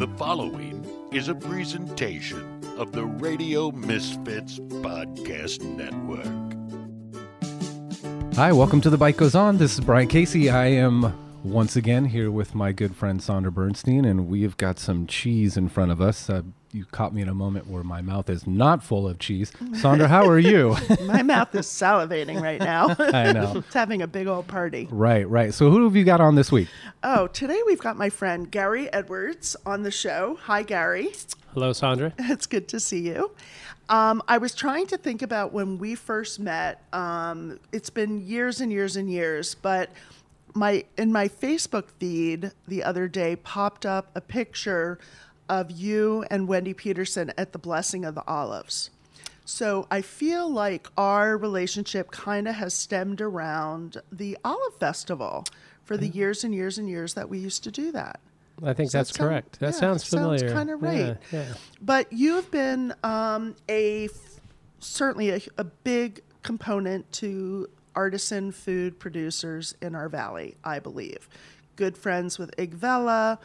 The following is a presentation of the Radio Misfits Podcast Network. Hi, welcome to The Bite Goes On. This is Brian Casey. I am once again here with my good friend Sandra Bernstein, and we've got some cheese in front of us. You caught me in a moment where my mouth is not full of cheese. Sandra, how are you? My mouth is salivating right now. I know. It's having a big old party. Right, right. So who have you got on this week? Oh, today we've got my friend Gary Edwards on the show. Hi, Gary. Hello, Sandra. It's good to see you. I was trying to think about when we first met. It's been years and years and years, but in my Facebook feed the other day popped up a picture of you and Wendy Peterson at the Blessing of the Olives. So I feel like our relationship kind of has stemmed around the Olive Festival for the years and years and years that we used to do that. I think that's correct. That sounds familiar. Sounds kind of right. Yeah, yeah. But you've been certainly a big component to artisan food producers in our valley, I believe. Good friends with Ig Vella,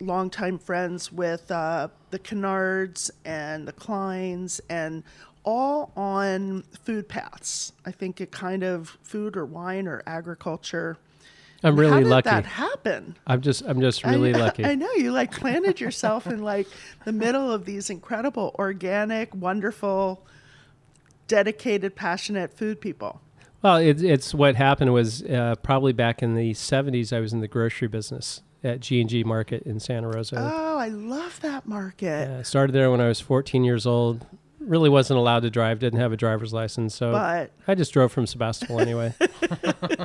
longtime friends with the Kinnards and the Kleins, and all on food paths. I think it kind of food or wine or agriculture. I'm really lucky. How did that happen? I'm just really lucky. I know you planted yourself in the middle of these incredible, organic, wonderful, dedicated, passionate food people. Well, it's what happened was probably back in the 70s. I was in the grocery business at G&G Market in Santa Rosa. Oh, I love that market. Yeah, I started there when I was 14 years old. Really wasn't allowed to drive, didn't have a driver's license, so I just drove from Sebastopol anyway.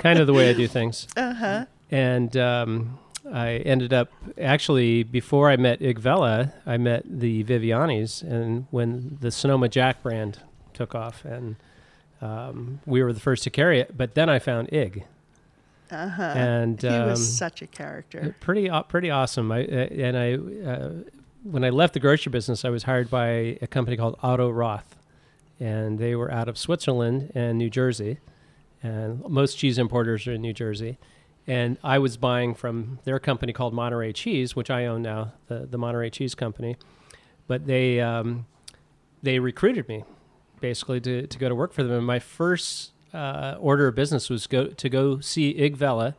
Kind of the way I do things. Uh-huh. And I ended up, actually, before I met Ig Vella, I met the Vivianis, and when the Sonoma Jack brand took off, and we were the first to carry it, but then I found Ig. Uh-huh. And he was such a character. Pretty awesome. I when I left the grocery business, I was hired by a company called Otto Roth, and they were out of Switzerland and New Jersey, and most cheese importers are in New Jersey. And I was buying from their company called Monterey Cheese, which I own now, the Monterey Cheese Company. But they recruited me basically to go to work for them. And my first order of business was to go see Ig Vella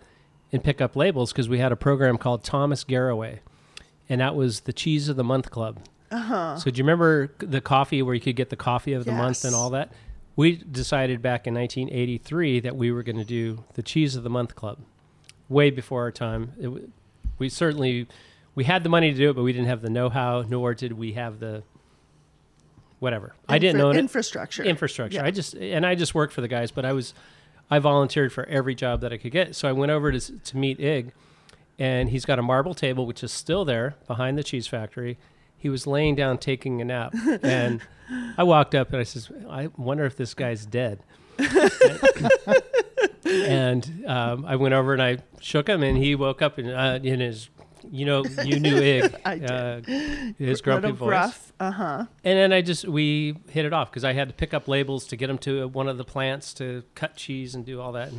and pick up labels, because we had a program called Thomas Garraway, and that was the Cheese of the Month Club. Uh-huh. So do you remember the coffee where you could get the coffee of the month and all that? We decided back in 1983 that we were going to do the Cheese of the Month Club way before our time. We had the money to do it, but we didn't have the know-how, nor did we have the I didn't own infrastructure. Yeah. I just worked for the guys, but I volunteered for every job that I could get. So I went over to meet Ig, and he's got a marble table which is still there behind the cheese factory. He was laying down taking a nap, and I walked up and I says, "I wonder if this guy's dead." And I went over and I shook him, and he woke up in his. You knew Ig, his grumpy voice. Rough. Uh-huh. And then we hit it off, because I had to pick up labels to get them to one of the plants to cut cheese and do all that.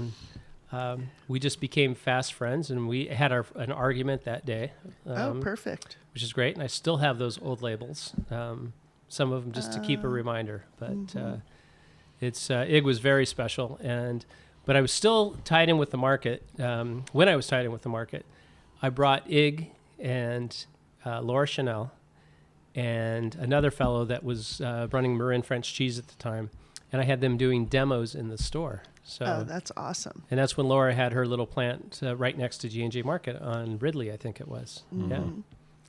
And we just became fast friends, and we had an argument that day. Perfect. Which is great. And I still have those old labels, some of them just to keep a reminder. But Ig was very special. But I was still tied in with the market. When I was tied in with the market, I brought Ig and Laura Chenel and another fellow that was running Marin French cheese at the time, and I had them doing demos in the store. So, oh, that's awesome. And that's when Laura had her little plant right next to G&G Market on Ridley, I think it was. Mm-hmm. Yeah.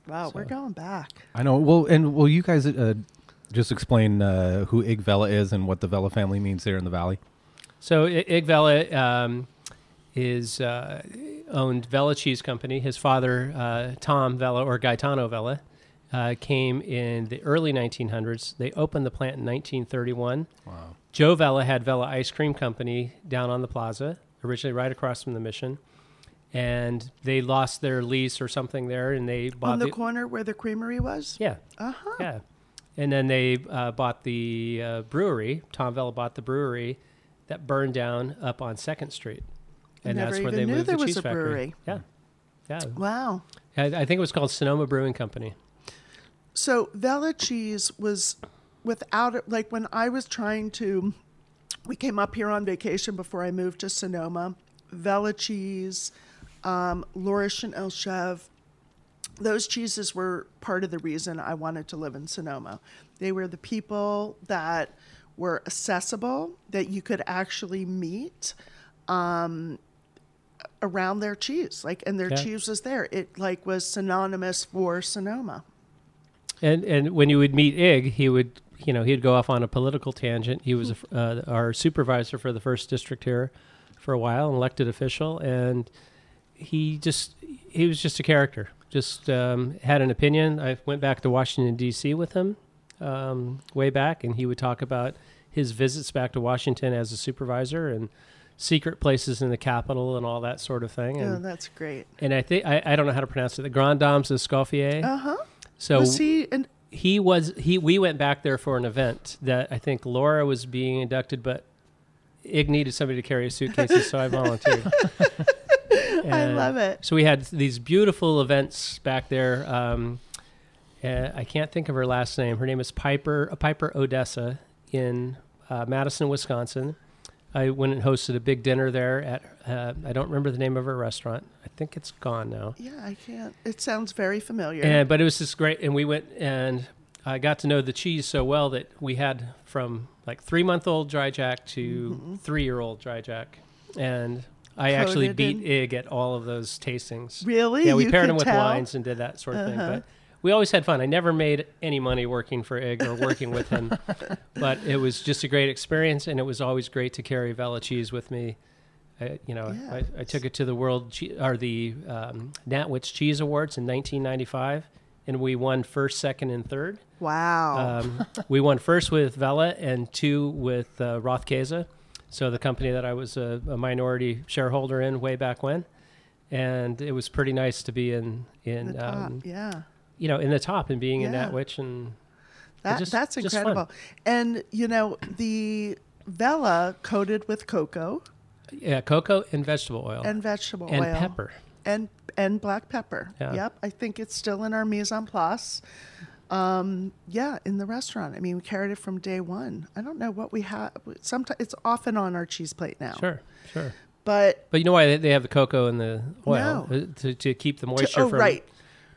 Wow, so we're going back. I know. Well, and will you guys just explain who Ig Vella is and what the Vella family means there in the valley? So Ig Vella is owned Vella Cheese Company. His father, Tom Vella, or Gaetano Vella, came in the early 1900s. They opened the plant in 1931. Wow. Joe Vella had Vella Ice Cream Company down on the plaza, originally right across from the Mission. And they lost their lease or something there, and they bought on the corner where the creamery was? Yeah. Uh-huh. Yeah. And then they bought the brewery. Tom Vella bought the brewery that burned down up on 2nd Street. And that's where they moved the cheese factory. Yeah. Yeah. Wow. I think it was called Sonoma Brewing Company. So Vella cheese was without it. Like when I was trying to, we came up here on vacation before I moved to Sonoma, Vella cheese, Laura Chenel Chef, those cheeses were part of the reason I wanted to live in Sonoma. They were the people that were accessible, that you could actually meet around their cheese, like, and their cheese was there. It like was synonymous for Sonoma. And when you would meet Ig, he would, you know, he'd go off on a political tangent. He was our supervisor for the first district here for a while, an elected official, and he was just a character. Just had an opinion. I went back to Washington, D.C. with him way back, and he would talk about his visits back to Washington as a supervisor and secret places in the Capitol and all that sort of thing. And, oh, that's great. And I think I don't know how to pronounce it. The Grand Dames Escoffier. Uh huh. So was he? We went back there for an event that I think Laura was being inducted, but Ig needed somebody to carry suitcases, so I volunteered. I love it. So we had these beautiful events back there. I can't think of her last name. Her name is Piper Odessa in Madison, Wisconsin. I went and hosted a big dinner there at, I don't remember the name of her restaurant. I think it's gone now. Yeah, I can't. It sounds very familiar. But it was just great. And we went and I got to know the cheese so well that we had from like 3-month-old dry jack to 3-year-old dry jack. And I actually beat Ig at all of those tastings. Really? Yeah, we paired him with wines and did that sort of thing. But we always had fun. I never made any money working for Ig or working with him, but it was just a great experience, and it was always great to carry Vella cheese with me. I took it to the Nantwich Cheese Awards in 1995, and we won first, second, and third. Wow! We won first with Vella and 2 with Rothkesa. So the company that I was a minority shareholder in way back when, and it was pretty nice to be in the top, in the top and being in Nantwich, and that's incredible. Fun. And the Vella coated with cocoa, cocoa and vegetable oil and pepper and black pepper. Yeah. Yep, I think it's still in our mise en place. In the restaurant. I mean, we carried it from day one. I don't know what we have. Sometimes it's often on our cheese plate now. Sure. But you know why they have the cocoa and the oil? No. To keep the moisture from... Oh, right.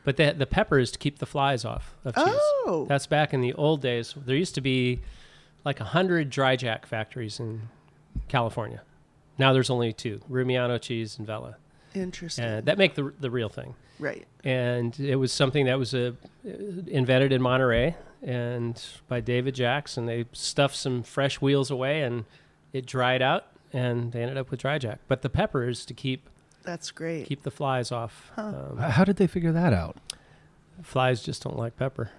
But the pepper is to keep the flies off of cheese. Oh. That's back in the old days. There used to be like 100 dry jack factories in California. Now there's only 2, Rumiano Cheese and Vella. Interesting. That make the real thing. Right. And it was something that was invented in Monterey and by David Jackson. They stuffed some fresh wheels away and it dried out and they ended up with dry jack. But the pepper is to keep... That's great. Keep the flies off. Huh. How did they figure that out? Flies just don't like pepper.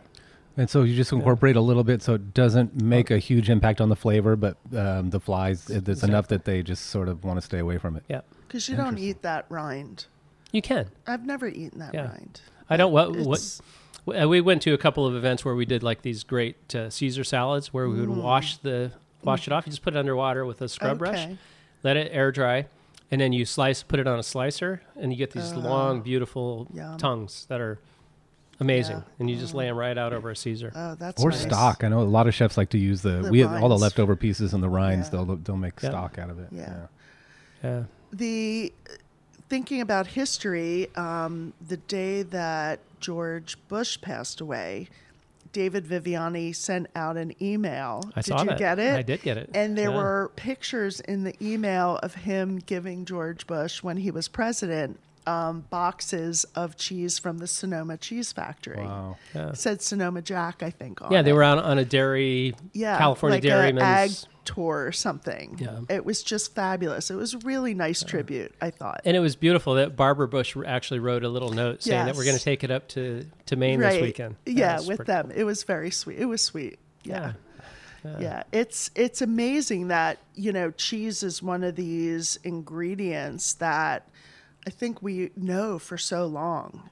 And so you just incorporate a little bit so it doesn't make a huge impact on the flavor, but the flies, it's enough that they just sort of want to stay away from it. Yeah. Because you don't eat that rind. You can. I've never eaten that rind. I don't... We went to a couple of events where we did like these great Caesar salads where we would wash it off. You just put it underwater with a scrub brush, let it air dry, and then you put it on a slicer, and you get these long, beautiful tongues that are... amazing, and you just lay them right out over a Caesar. Oh, that's nice. Stock. I know a lot of chefs like to use all the leftover pieces and the rinds. They'll make stock out of it. Yeah. The thinking about history, the day that George Bush passed away, David Viviani sent out an email. Get it? I did get it. And there were pictures in the email of him giving George Bush when he was president. Boxes of cheese from the Sonoma Cheese Factory. Wow. Yeah. Said Sonoma Jack, I think. They were on a dairy, California like dairyman's ag tour or something. Yeah. It was just fabulous. It was a really nice tribute, I thought. And it was beautiful that Barbara Bush actually wrote a little note saying that we're going to take it up to Maine this weekend. With them. Cool. It was very sweet. It was sweet. Yeah, it's amazing that, cheese is one of these ingredients that I think we know for so long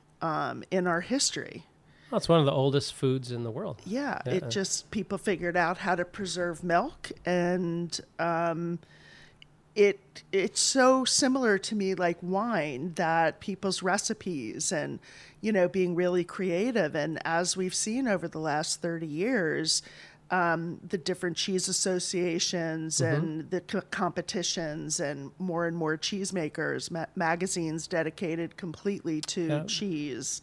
in our history. Well, it's one of the oldest foods in the world. Yeah, it just people figured out how to preserve milk, and it's so similar to me, like wine, that people's recipes and, you know, being really creative. And as we've seen over the last 30 years, the different cheese associations and the competitions and more cheesemakers, magazines dedicated completely to cheese.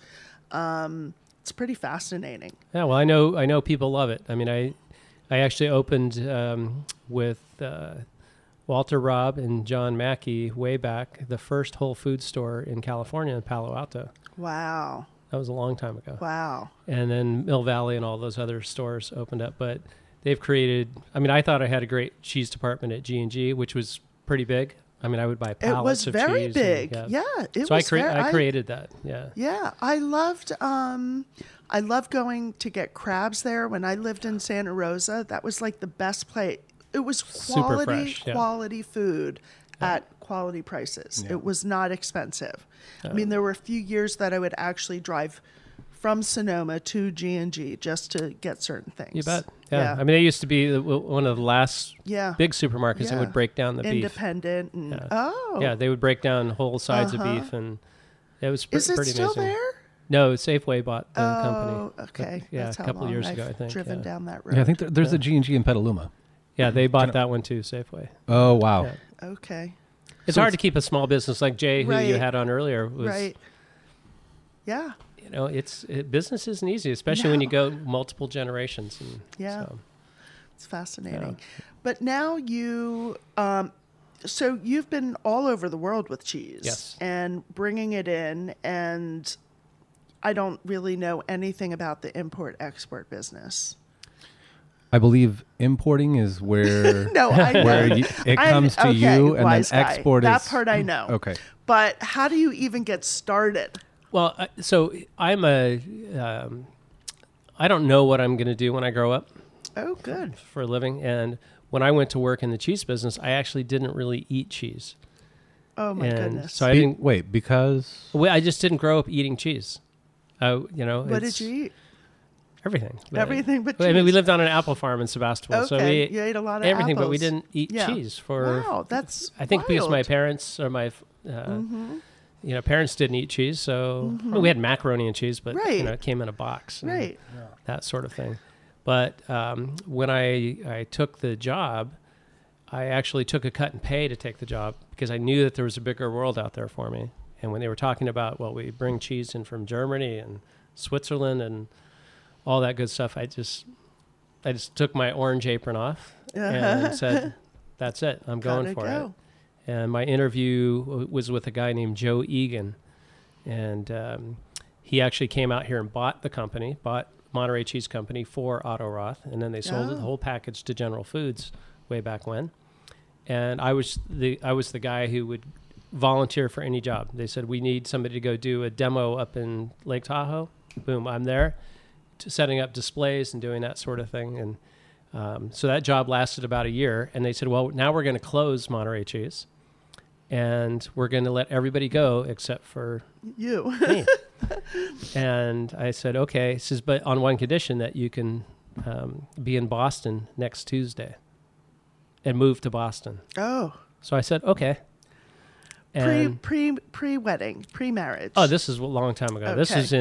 It's pretty fascinating. Yeah, well, I know people love it. I mean, I actually opened with Walter Robb and John Mackey way back, the first Whole Foods store in California in Palo Alto. Wow. That was a long time ago. Wow. And then Mill Valley and all those other stores opened up. But they've created, I mean, I thought I had a great cheese department at G&G, which was pretty big. I mean, I would buy pallets of cheese. It was very big. And, it so was I created that. Yeah. Yeah. I loved going to get crabs there. When I lived in Santa Rosa, that was like the best place. It was quality food at quality prices. Yeah. It was not expensive. I mean, there were a few years that I would actually drive from Sonoma to G&G just to get certain things. You bet. Yeah. I mean, it used to be one of the last big supermarkets that would break down the beef. Independent. And, yeah, they would break down whole sides of beef, and it was pretty amazing. Is it still there? No, Safeway bought the company. Oh, okay. But, yeah, that's a couple of years ago, I think. I've driven down that road. Yeah, I think there's a G&G in Petaluma. Yeah, they bought that one too, Safeway. Oh, wow. Yeah. Okay. It's hard to keep a small business like Jay, who you had on earlier. Was, yeah. You know, business isn't easy, especially when you go multiple generations. And so. It's fascinating. Yeah. But now so you've been all over the world with cheese and bringing it in, and I don't really know anything about the import-export business. I believe importing is where it comes to you, and then export is... That part I know. Okay. But how do you even get started? Well, so I'm I don't know what I'm going to do when I grow up. Oh, good. For a living. And when I went to work in the cheese business, I actually didn't really eat cheese. Oh, my goodness. So I didn't... Wait, because... I just didn't grow up eating cheese. What did you eat? Everything. But cheese. I mean, we lived on an apple farm in Sebastopol. Okay. So you ate a lot of everything, apples. But we didn't eat cheese for... Wow, that's wild. Because my parents or my parents didn't eat cheese, so well, we had macaroni and cheese, but it came in a box and that sort of thing. But when I took the job, I actually took a cut in pay to take the job because I knew that there was a bigger world out there for me. And when they were talking about, well, we bring cheese in from Germany and Switzerland and all that good stuff, I just took my orange apron off and said, that's it. I'm going for it. And my interview was with a guy named Joe Egan. And he actually came out here and bought Monterey Cheese Company for Otto Roth. And then they sold the whole package to General Foods way back when. And I was the guy who would volunteer for any job. They said, we need somebody to go do a demo up in Lake Tahoe. Boom, I'm there. Setting up displays and doing that sort of thing. And so that job lasted about a year. And they said, well, now we're going to close Monterey Cheese. And we're going to let everybody go except for you. Me. And I said, okay. He says, but on one condition, that you can be in Boston next Tuesday and move to Boston. Oh. So I said, okay. Pre-wedding, pre-marriage. Oh, this is a long time ago. Okay. This is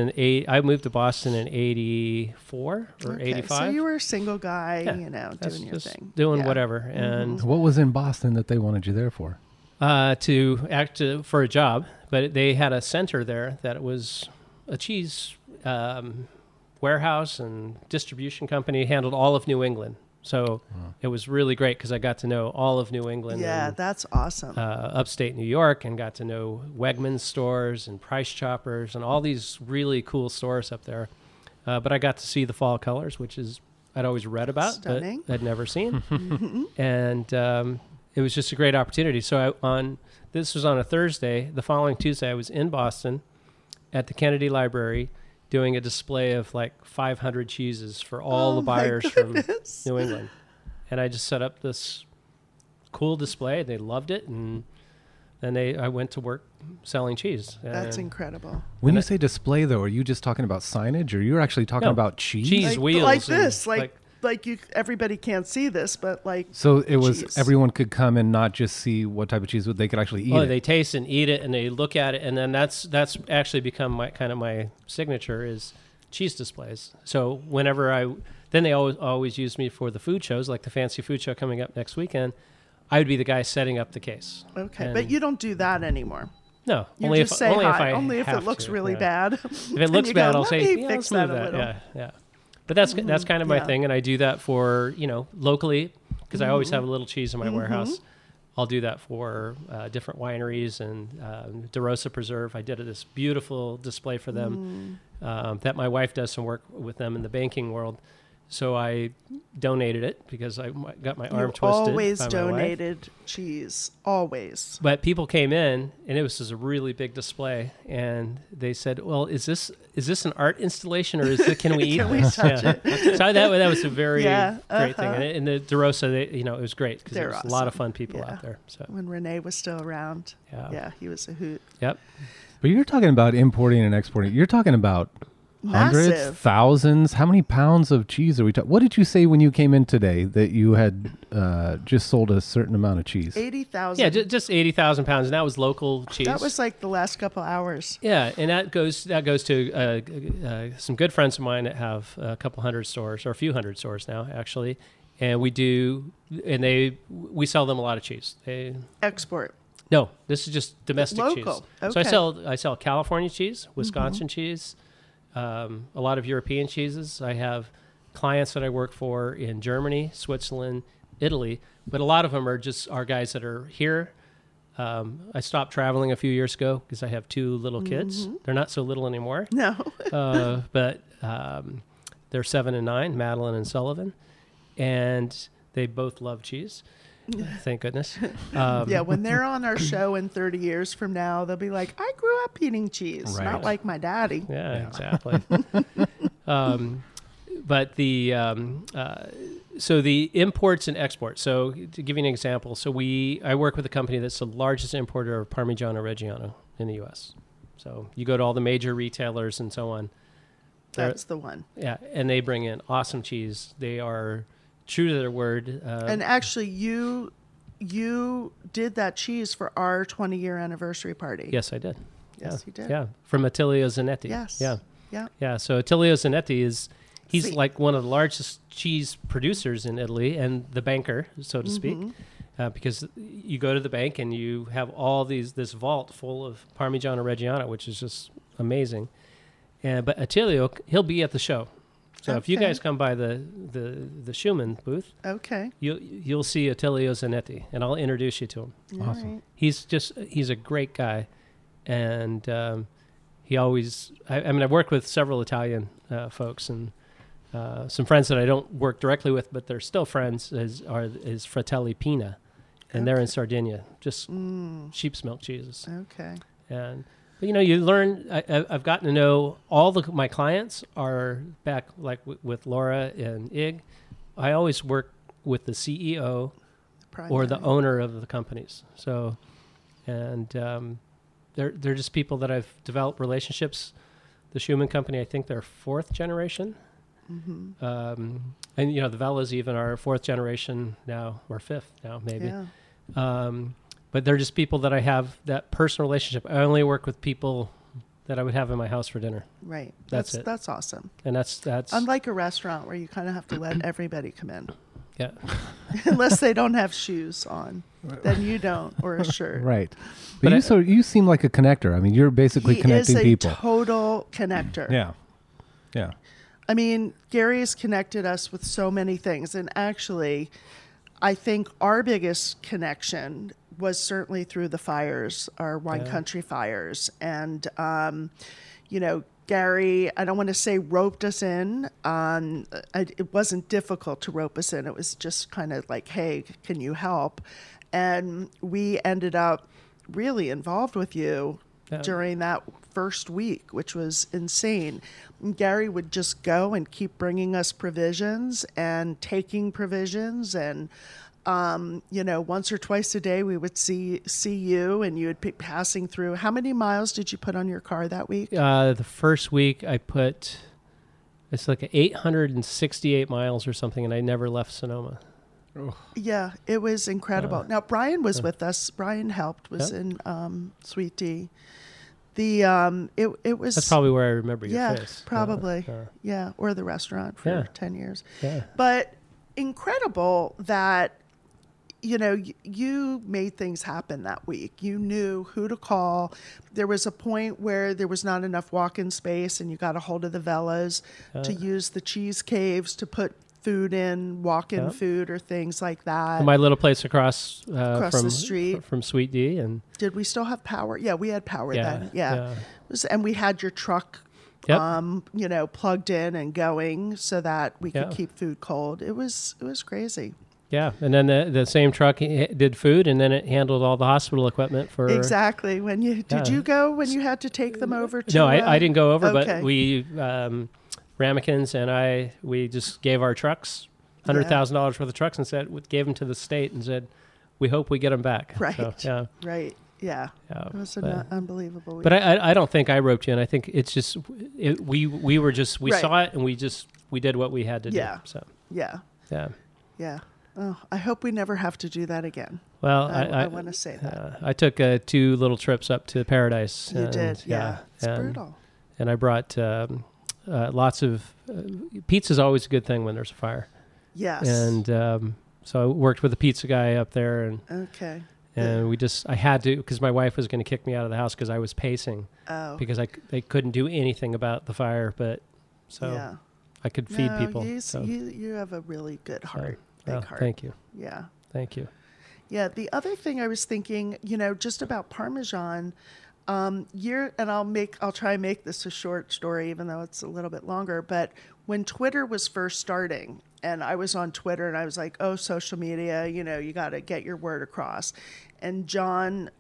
I moved to Boston in 84 or 85. So you were a single guy, doing your thing. Doing whatever. And what was in Boston that they wanted you there for? For a job, but they had a center there that was a cheese warehouse and distribution company, handled all of New England. So it was really great because I got to know all of New England. Yeah, and, that's awesome. Upstate New York, and got to know Wegmans stores and Price Choppers and all these really cool stores up there. But I got to see the fall colors, which is I'd always read about, stunning, but I'd never seen. And it was just a great opportunity. So this was on a Thursday. The following Tuesday, I was in Boston at the Kennedy Library, doing a display of like 500 cheeses for all the buyers from New England. And I just set up this cool display. They loved it. And then I went to work selling cheese. That's incredible. When you say display, though, are you just talking about signage, or you're actually talking about cheese? Cheese wheels. Like this. Like like you, everybody can't see this, but like. So it was cheese. Everyone could come and not just see what type of cheese, but they could actually eat it. Oh, they taste and eat it, and they look at it, and then that's actually become my kind of my signature is cheese displays. So whenever then they always used me for the food shows, like the fancy food show coming up next weekend. I would be the guy setting up the case. Okay, but you don't do that anymore. No, you only, just if, say only, hi. If, I only if it looks to, really yeah. bad. If it looks bad, I'll say, yeah, fix that, a little. Yeah, yeah. But that's kind of my thing, and I do that for, you know, locally, because I always have a little cheese in my warehouse. I'll do that for different wineries, and DeRosa Preserve, I did this beautiful display for them that my wife does some work with them in the banking world. So I donated it because I got my arm twisted. Always donated cheese, always. But people came in, and it was just a really big display, and they said, "Well, is this an art installation, or is it, can we eat can this?" We touch it? So that was a very great thing. And the DeRosa, they, you know, it was great because there was awesome. A lot of fun people out there. So when Renee was still around, yeah, he was a hoot. Yep. But you're talking about importing and exporting. You're talking about. Hundreds, massive. Thousands. How many pounds of cheese are we talking? What did you say when you came in today that you had just sold a certain amount of cheese? 80,000. Yeah, just 80,000 pounds, and that was local cheese. That was like the last couple hours. Yeah, and that goes to some good friends of mine that have a couple hundred stores or a few hundred stores now, actually, and we sell them a lot of cheese. They export. No, this is just domestic local. Cheese. Okay. So I sell California cheese, Wisconsin cheese. A lot of European cheeses. I have clients that I work for in Germany, Switzerland, Italy, but a lot of them are just our guys that are here. I stopped traveling a few years ago because I have two little kids. They're not so little anymore. No. but they're 7 and 9, Madeline and Sullivan, and they both love cheese. Thank goodness. When they're on our show in 30 years from now, they'll be like, I grew up eating cheese, not like my daddy. Yeah, exactly. So the imports and exports. So to give you an example, I work with a company that's the largest importer of Parmigiano Reggiano in the U.S. So you go to all the major retailers and so on. That's the one. Yeah, and they bring in awesome cheese. They are... true to their word. And actually, you did that cheese for our 20-year anniversary party. Yes, I did. Yes, you did. Yeah, from Attilio Zanetti. Yes. Yeah. Yeah. Yeah. So Attilio Zanetti he's like one of the largest cheese producers in Italy, and the banker, so to speak, because you go to the bank and you have all this vault full of Parmigiano Reggiano, which is just amazing. But Attilio, he'll be at the show. So if you guys come by the Schumann booth, you'll see Attilio Zanetti, and I'll introduce you to him. Awesome. Right. He's a great guy, and he always. I've worked with several Italian folks and some friends that I don't work directly with, but they're still friends. Is Fratelli Pina, and they're in Sardinia, just sheep's milk cheeses. Okay. And. But, you know, you learn. I've gotten to know all my clients are back, like with Laura and Ig. I always work with the CEO or the owner of the companies. So, and they're just people that I've developed relationships. The Schumann Company, I think they're 4th generation, and you know the Vellas even are 4th generation now or 5th now maybe. Yeah. But they're just people that I have that personal relationship. I only work with people that I would have in my house for dinner. Right. That's it. That's awesome. And that's unlike a restaurant where you kind of have to let everybody come in. Yeah. Unless they don't have shoes on, then you don't, or a shirt. Right. But you seem like a connector. I mean, you're basically connecting people. He is a total connector. Yeah. Yeah. I mean, Gary has connected us with so many things, and actually, I think our biggest connection was certainly through the fires, our wine country fires. And, you know, Gary, I don't want to say roped us in. It wasn't difficult to rope us in. It was just kind of like, hey, can you help? And we ended up really involved with you during that first week, which was insane. And Gary would just go and keep bringing us provisions and taking provisions, and you know, once or twice a day we would see you, and you would be passing through. How many miles did you put on your car that week? The first week I put, It's like 868 miles or something, and I never left Sonoma. Oh. Yeah, it was incredible. Now, Brian was with us. Brian helped, was in Sweet D. It was... That's probably where I remember your face. Probably. Yeah, or the restaurant for 10 years. Yeah. But incredible that, you know, you made things happen that week. You knew who to call. There was a point where there was not enough walk-in space, and you got a hold of the Vellas to use the cheese caves to put food in, walk-in food or things like that. And my little place across the street from Sweet D. And did we still have power? Yeah, we had power then. Yeah. And we had your truck, you know, plugged in and going so that we could keep food cold. It was crazy. Yeah, and then the same truck did food, and then it handled all the hospital equipment for... Exactly. When you did you go when you had to take them over to... No, I didn't go over, but we... Ramekins and I, we just gave our trucks, $100,000 worth of trucks, and said, gave them to the state and said, we hope we get them back. Right. So, Right. Yeah. It was unbelievable. But I don't think I roped you in. I think it's just, we saw it and we did what we had to do. So. Yeah. Oh, I hope we never have to do that again. Well, I want to say that. I took 2 little trips up to Paradise. You did. Yeah. It's brutal. And I brought, lots of pizza's always a good thing when there's a fire. Yes. And so I worked with a pizza guy up there, and I had to, because my wife was going to kick me out of the house because I was pacing. Oh. Because they couldn't do anything about the fire, but I could feed people. You have a really good heart, big heart. Thank you. Yeah. Thank you. Yeah. The other thing I was thinking, you know, just about Parmesan. I'll try and make this a short story, even though it's a little bit longer. But when Twitter was first starting, and I was on Twitter, and I was like, "Oh, social media, you know, you got to get your word across." And John,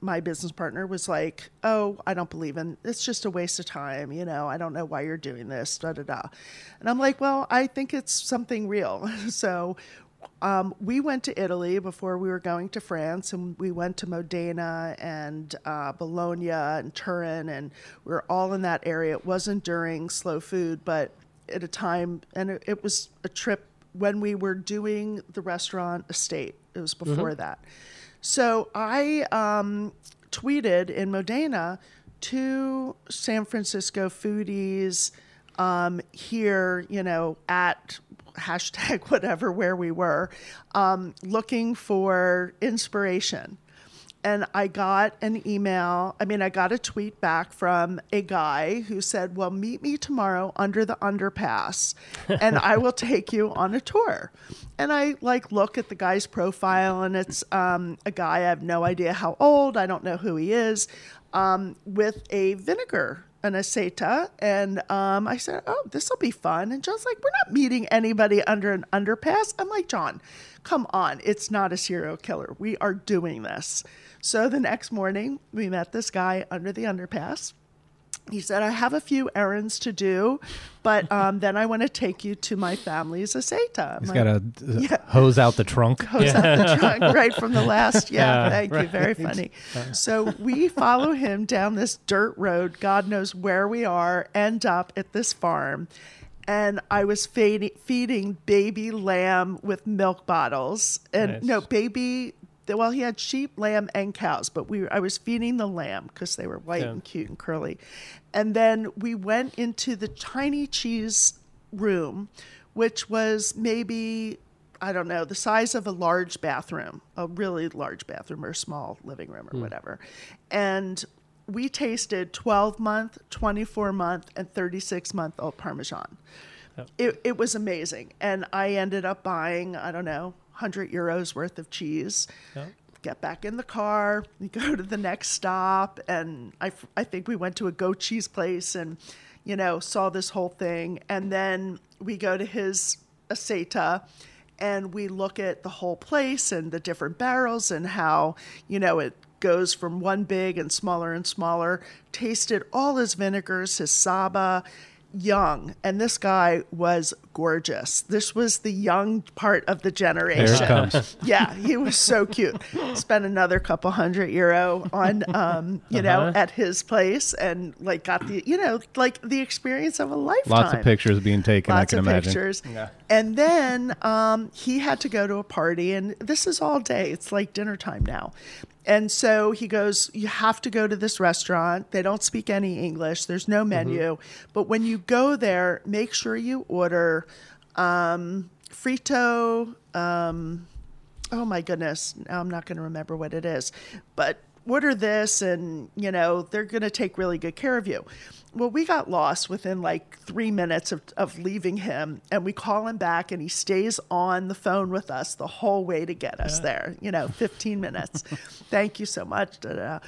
my business partner, was like, "Oh, I don't believe in it's just a waste of time. You know, I don't know why you're doing this." Da da da. And I'm like, "Well, I think it's something real." So. We went to Italy before we were going to France, and we went to Modena and Bologna and Turin, and we were all in that area. It wasn't during slow food, but at a time, and it was a trip when we were doing the restaurant estate. It was before that. So I tweeted in Modena to San Francisco foodies here, you know, at... # whatever, where we were, looking for inspiration. And I got an email. I mean, I got a tweet back from a guy who said, well, meet me tomorrow under the underpass and I will take you on a tour. And I look at the guy's profile, and it's a guy, I have no idea how old, I don't know who he is, with a vinegar an aceta, and I said, oh, this will be fun. And John's like, we're not meeting anybody under an underpass. I'm like, John, come on. It's not a serial killer. We are doing this. So the next morning, we met this guy under the underpass. He said, I have a few errands to do, but then I want to take you to my family's aceta. He's got to hose out the trunk. Hose out the trunk right from the last. Yeah, thank you. Very funny. So we follow him down this dirt road. God knows where we are, end up at this farm. And I was feeding baby lamb with milk bottles. And well, he had sheep, lamb, and cows, but I was feeding the lamb because they were white and cute and curly. And then we went into the tiny cheese room, which was maybe, I don't know, the size of a large bathroom, a really large bathroom or small living room or whatever. And we tasted 12-month, 24-month, and 36-month-old Parmesan. Oh. It was amazing. And I ended up buying, I don't know, 100 euros worth of cheese. Get back in the car, we go to the next stop, and I think we went to a goat cheese place, and you know, saw this whole thing, and then we go to his aceta, and we look at the whole place and the different barrels and how, you know, it goes from one big and smaller and smaller. Tasted all his vinegars, his Saba, young, and this guy was gorgeous. This was the young part of the generation. There it comes. Yeah, he was so cute. Spent another couple $100 on, at his place, and like got the, the experience of a lifetime. Lots of pictures being taken. I can imagine. Yeah. And then he had to go to a party, and this is all day. It's like dinner time now. And so he goes, you have to go to this restaurant. They don't speak any English. There's no menu. Mm-hmm. But when you go there, make sure you order frito. Oh, my goodness. Now I'm not going to remember what it is. But order this and, they're going to take really good care of you. Well, we got lost within like 3 minutes of leaving him, and we call him back, and he stays on the phone with us the whole way to get us there, 15 minutes. Thank you so much. Da-da.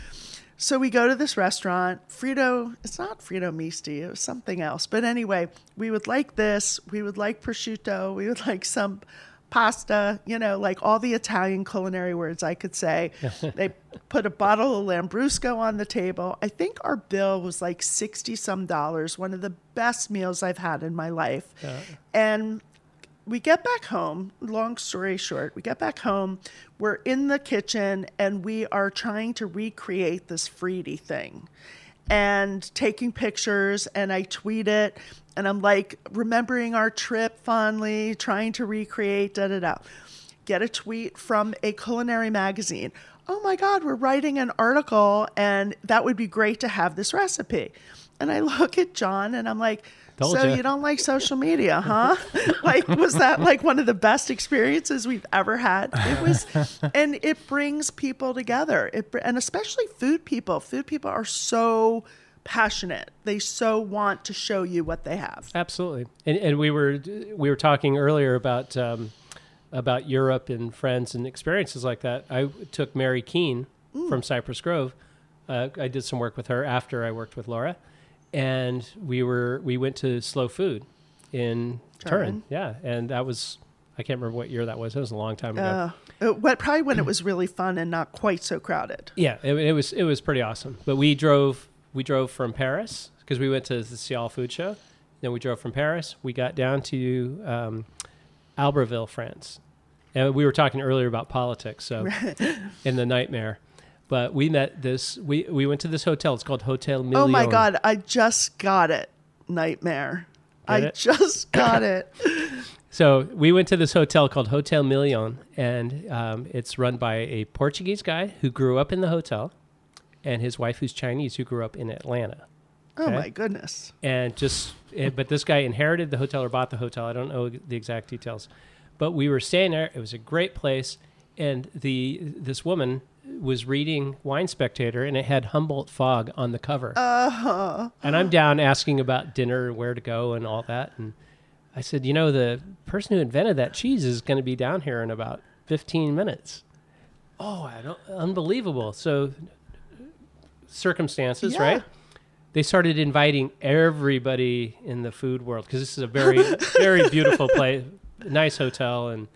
So we go to this restaurant, Frito, it's not Frito Misti, it was something else. But anyway, we would like this, we would like prosciutto, we would like some pasta, like all the Italian culinary words I could say. They put a bottle of Lambrusco on the table. I think our bill was like $60 some, one of the best meals I've had in my life. Yeah. And we get back home, long story short, we're in the kitchen, and we are trying to recreate this Fritti thing and taking pictures, and I tweet it. And I'm like remembering our trip fondly, trying to recreate, da-da-da. Get a tweet from a culinary magazine. Oh, my God, we're writing an article, and that would be great to have this recipe. And I look at John, and I'm like, so you don't like social media, huh? Like, was that like one of the best experiences we've ever had? It was, and it brings people together, and especially food people. Food people are so passionate. They so want to show you what they have. Absolutely. And we were talking earlier about Europe and friends and experiences like that. I took Mary Keene from Cypress Grove. I did some work with her after I worked with Laura, and we went to Slow Food in Turin. Yeah, and that was, I can't remember what year that was. It was a long time ago. Probably when it was really fun and not quite so crowded. Yeah, it was pretty awesome. But we drove from Paris, because we went to the Cial Food Show. Then we drove from Paris. We got down to Albertville, France. And we were talking earlier about politics, so in the nightmare. But we met this. We went to this hotel. It's called Hotel Million. Oh, my God. I just got it. Nightmare. Just got it. So we went to this hotel called Hotel Million, and it's run by a Portuguese guy who grew up in the hotel, and his wife, who's Chinese, who grew up in Atlanta. Okay? Oh, my goodness. And but this guy inherited the hotel or bought the hotel. I don't know the exact details. But we were staying there. It was a great place. And this woman was reading Wine Spectator, and it had Humboldt Fogg on the cover. Uh-huh. And I'm down asking about dinner and where to go and all that. And I said, the person who invented that cheese is going to be down here in about 15 minutes. Oh, unbelievable. So circumstances, right? They started inviting everybody in the food world, because this is a very, very beautiful place, nice hotel, and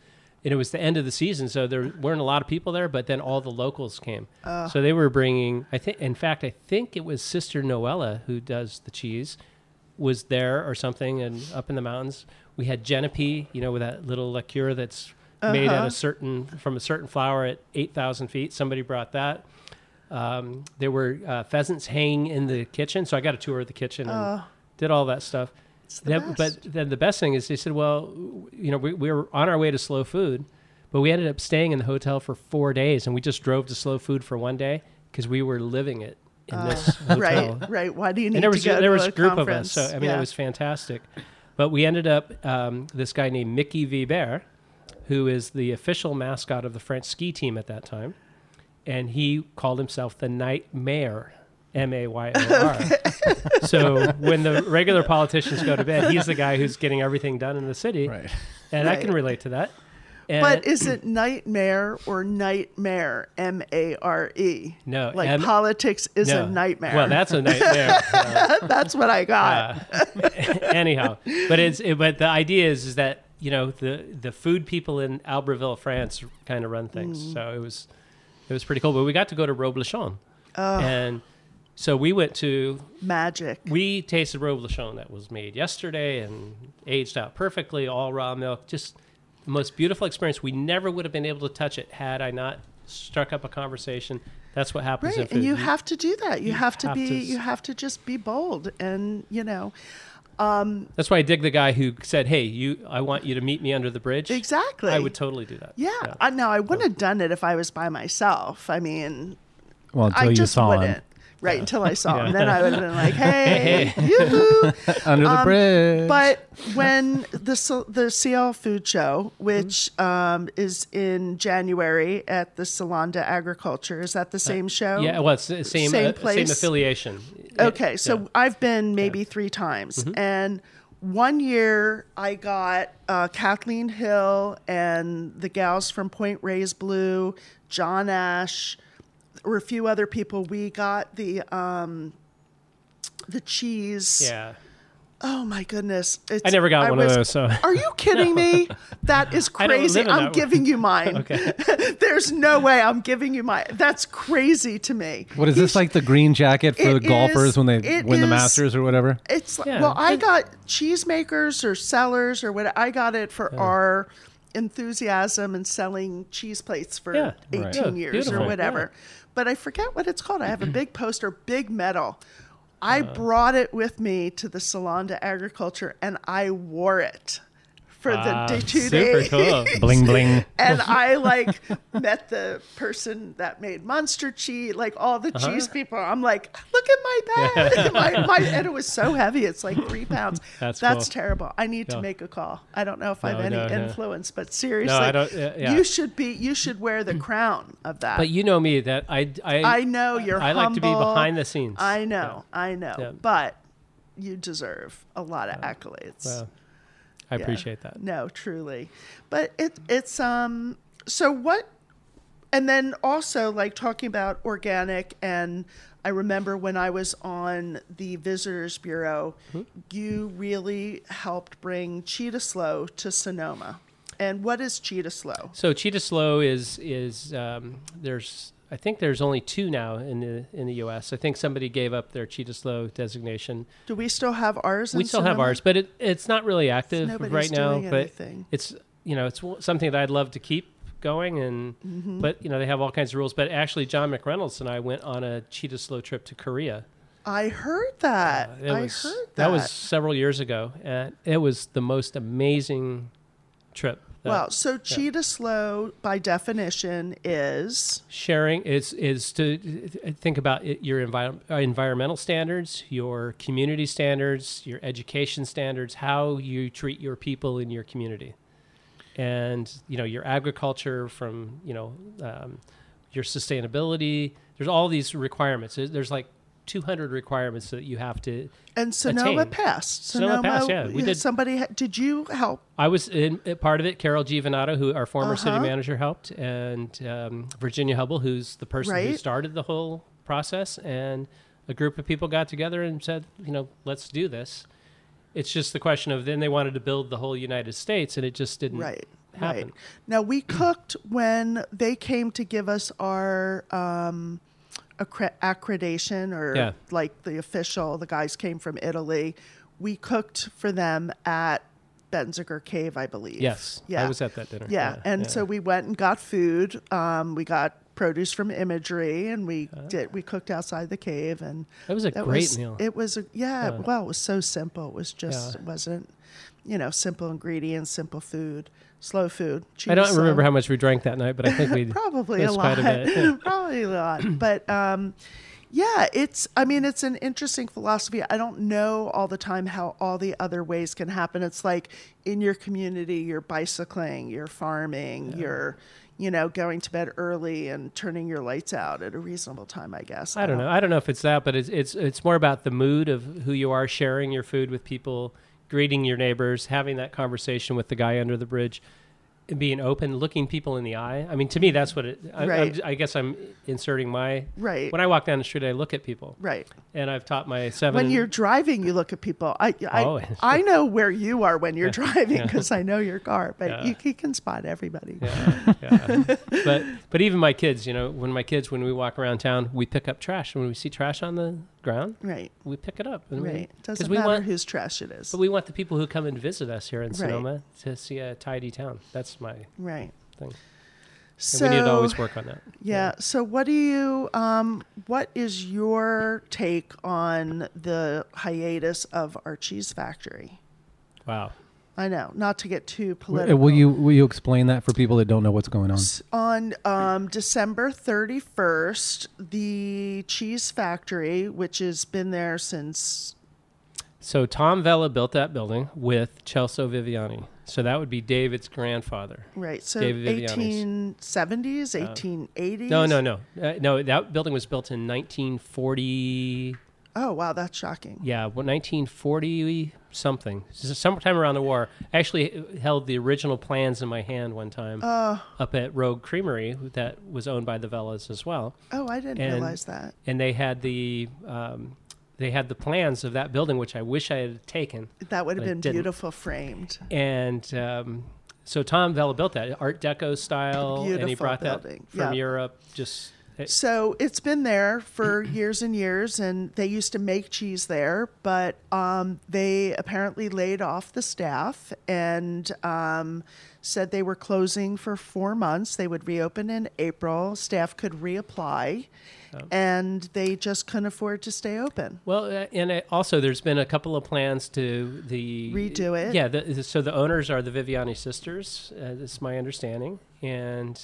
it was the end of the season, so there weren't a lot of people there. But then all the locals came, so they were bringing. I think it was Sister Noella, who does the cheese, was there or something, and up in the mountains we had Genepi, with that little liqueur that's made at from a certain flower at 8,000 feet. Somebody brought that. There were pheasants hanging in the kitchen, so I got a tour of the kitchen and did all that stuff. But then the best thing is they said, well, we were on our way to Slow Food, but we ended up staying in the hotel for 4 days, and we just drove to Slow Food for one day because we were living it in this hotel. Right. Why do you need to go to a conference? And there was a group of us, so it was fantastic. But we ended up, this guy named Mickey Vibert, who is the official mascot of the French ski team at that time. And he called himself the Night Mayor, M-A-Y-O-R. So when the regular politicians go to bed, he's the guy who's getting everything done in the city. Right. And I can relate to that. And but is it nightmare or nightmare, M-A-R-E? No. Like politics is a nightmare. Well, that's a nightmare. That's what I got. Anyhow, but the idea is that, the food people in Albertville, France kind of run things. So it was pretty cool, but we got to go to Roblechon, and So we went to... Magic. We tasted Robichon that was made yesterday and aged out perfectly, all raw milk. Just the most beautiful experience. We never would have been able to touch it had I not struck up a conversation. That's what happens. Right, and you have to do that. You have to just be bold and, you know... that's why I dig the guy who said, hey, I want you to meet me under the bridge. Exactly. I would totally do that. Yeah. No, I wouldn't have done it if I was by myself. I mean, I just wouldn't. Right, until I saw him. Then I would have been like, hey, yoo-hoo. Under the bridge. But when the Seal Food Show, which is in January at the Salonda Agriculture, is that the same show? Yeah, well, it's the same place. Same affiliation. Okay, so I've been maybe 3 times. Mm-hmm. And one year I got Kathleen Hill and the gals from Point Reyes Blue, John Ash, or a few other people. We got the cheese. Yeah. Oh my goodness. I never got one of those. So. Are you kidding me? That is crazy. I'm giving you mine. Okay. There's no way I'm giving you mine. That's crazy to me. What is this, like the green jacket for the golfers when they win the Masters or whatever? It's well, I got cheesemakers or sellers or what. I got it for our enthusiasm and selling cheese plates for 18 years or whatever. Yeah. But I forget what it's called. I have a big poster, big medal. I brought it with me to the Salon de Agriculture, and I wore it for the 2 days. Super cool. Bling, bling. And I, like, met the person that made Monster Cheese, like, all the cheese people. I'm like, look at my bag. Yeah. And it was so heavy. It's like 3 pounds. That's cool. Terrible. I need to make a call. I don't know if I have any influence, but seriously, you should wear the crown of that. But you know me, that I know you're humble. I like to be behind the scenes. I know. Yeah. But you deserve a lot of accolades. Wow. I appreciate that. No, truly. But it's so what, and then also like talking about organic, and I remember when I was on the Visitors Bureau, you really helped bring Cheetah Slow to Sonoma. And what is Cheetah Slow? So Cheetah Slow is there's only 2 now in the U.S. I think somebody gave up their Cheetah Slow designation. Do we still have ours? We still have ours, but it's not really active right now. But anything. It's it's something that I'd love to keep going, and but they have all kinds of rules. But actually, John McReynolds and I went on a Cheetah Slow trip to Korea. I heard that. That was several years ago, and it was the most amazing trip. Wow. So Cheetah Slow, by definition, is sharing. Is to think about your environmental standards, your community standards, your education standards, how you treat your people in your community, and your agriculture from your sustainability. There's all these requirements. There's like 200 requirements that you have to and Sonoma attain. Passed. Sonoma passed, yeah. We did. Somebody, did you help? I was in part of it. Carol Giovanato, who our former city manager helped, and Virginia Hubble, who's the person who started the whole process. And a group of people got together and said, let's do this. It's just the question of then they wanted to build the whole United States, and it just didn't happen. Right. Now, we cooked when they came to give us our... accreditation or like the official, the guys came from Italy. We cooked for them at Benziger Cave, I believe. Yes. Yeah. I was at that dinner. Yeah. So we went and got food. We got produce from Imagery, and we cooked outside the cave, and it was a great meal. It was it was so simple. It was just, it wasn't, simple ingredients, simple food. Slow food. Cheese, I don't remember how much we drank that night, but I think we probably a lot. Quite a bit. Yeah. Probably a lot. But it's an interesting philosophy. I don't know all the time how all the other ways can happen. It's like in your community, you're bicycling, you're farming, you're going to bed early and turning your lights out at a reasonable time, I guess. I don't know. I don't know if it's that, but it's more about the mood of who you are, sharing your food with people, greeting your neighbors, having that conversation with the guy under the bridge. being open, looking people in the eye. I mean, to me, that's what it... I guess I'm inserting my... Right. When I walk down the street, I look at people. Right. And I've taught my seven... When you're driving, you look at people. I know where you are when you're driving because I know your car, but you can spot everybody. Yeah. Yeah. But even my kids, you know, when we walk around town, we pick up trash. When we see trash on the ground, right, we pick it up. And right. It doesn't matter whose trash it is. But we want the people who come and visit us here in Sonoma to see a tidy town. That's my thing. So, and we need to always work on that. Yeah. So what do you, what is your take on the hiatus of our cheese factory? Wow. I know, not to get too political. Will you explain that for people that don't know what's going on? On December 31st, the cheese factory, which has been there since... So Tom Vella built that building with Chelsea Viviani. So that would be David's grandfather. Right, so David 1870s, 1880s? No, that building was built in 1940... Oh, wow, that's shocking. Yeah, well, 1940-something. Sometime around the war. I actually held the original plans in my hand one time up at Rogue Creamery that was owned by the Vellas as well. Oh, I didn't realize that. And they had the plans of that building, which I wish I had taken. That would have been beautiful framed. And so Tom Vella built that, Art Deco style. Beautiful and he brought building. That from Europe, just... So it's been there for years and years, and they used to make cheese there, but they apparently laid off the staff and said they were closing for 4 months. They would reopen in April. Staff could reapply, and they just couldn't afford to stay open. Well, also there's been a couple of plans to redo it. Yeah, so the owners are the Viviani sisters. That's my understanding, and...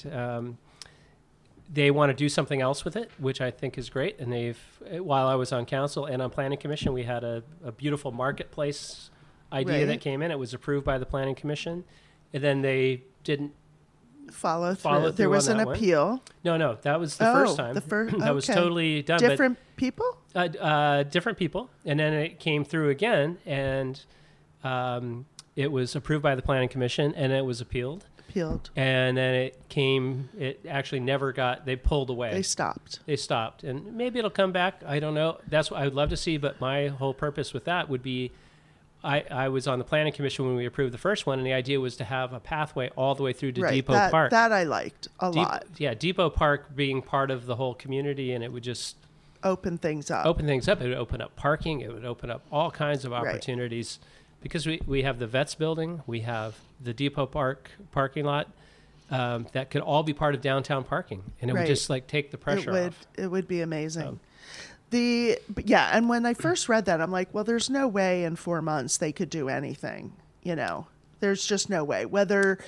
they want to do something else with it, which I think is great. And they've, while I was on council and on planning commission, we had a beautiful marketplace idea that came in. It was approved by the planning commission, and then they didn't follow through. There was on that appeal. No, that was the first time. That was totally done. Different people. Different people, and then it came through again, and it was approved by the planning commission, and it was appealed. And then it actually never got, they pulled away. They stopped. And maybe it'll come back. I don't know. That's what I would love to see. But my whole purpose with that would be, I was on the planning commission when we approved the first one. And the idea was to have a pathway all the way through to Depot Park. That I liked a lot. Yeah. Depot Park being part of the whole community, and it would just open things up. It would open up parking. It would open up all kinds of opportunities. Right. Because we have the Vets building, we have the Depot Park parking lot, that could all be part of downtown parking. And it would just take the pressure off. It would be amazing. And when I first read that, I'm like, well, there's no way in 4 months they could do anything. You know, there's just no way. Whether...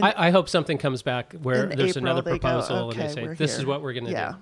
I hope something comes back where there's another proposal and they say, this is what we're going to do.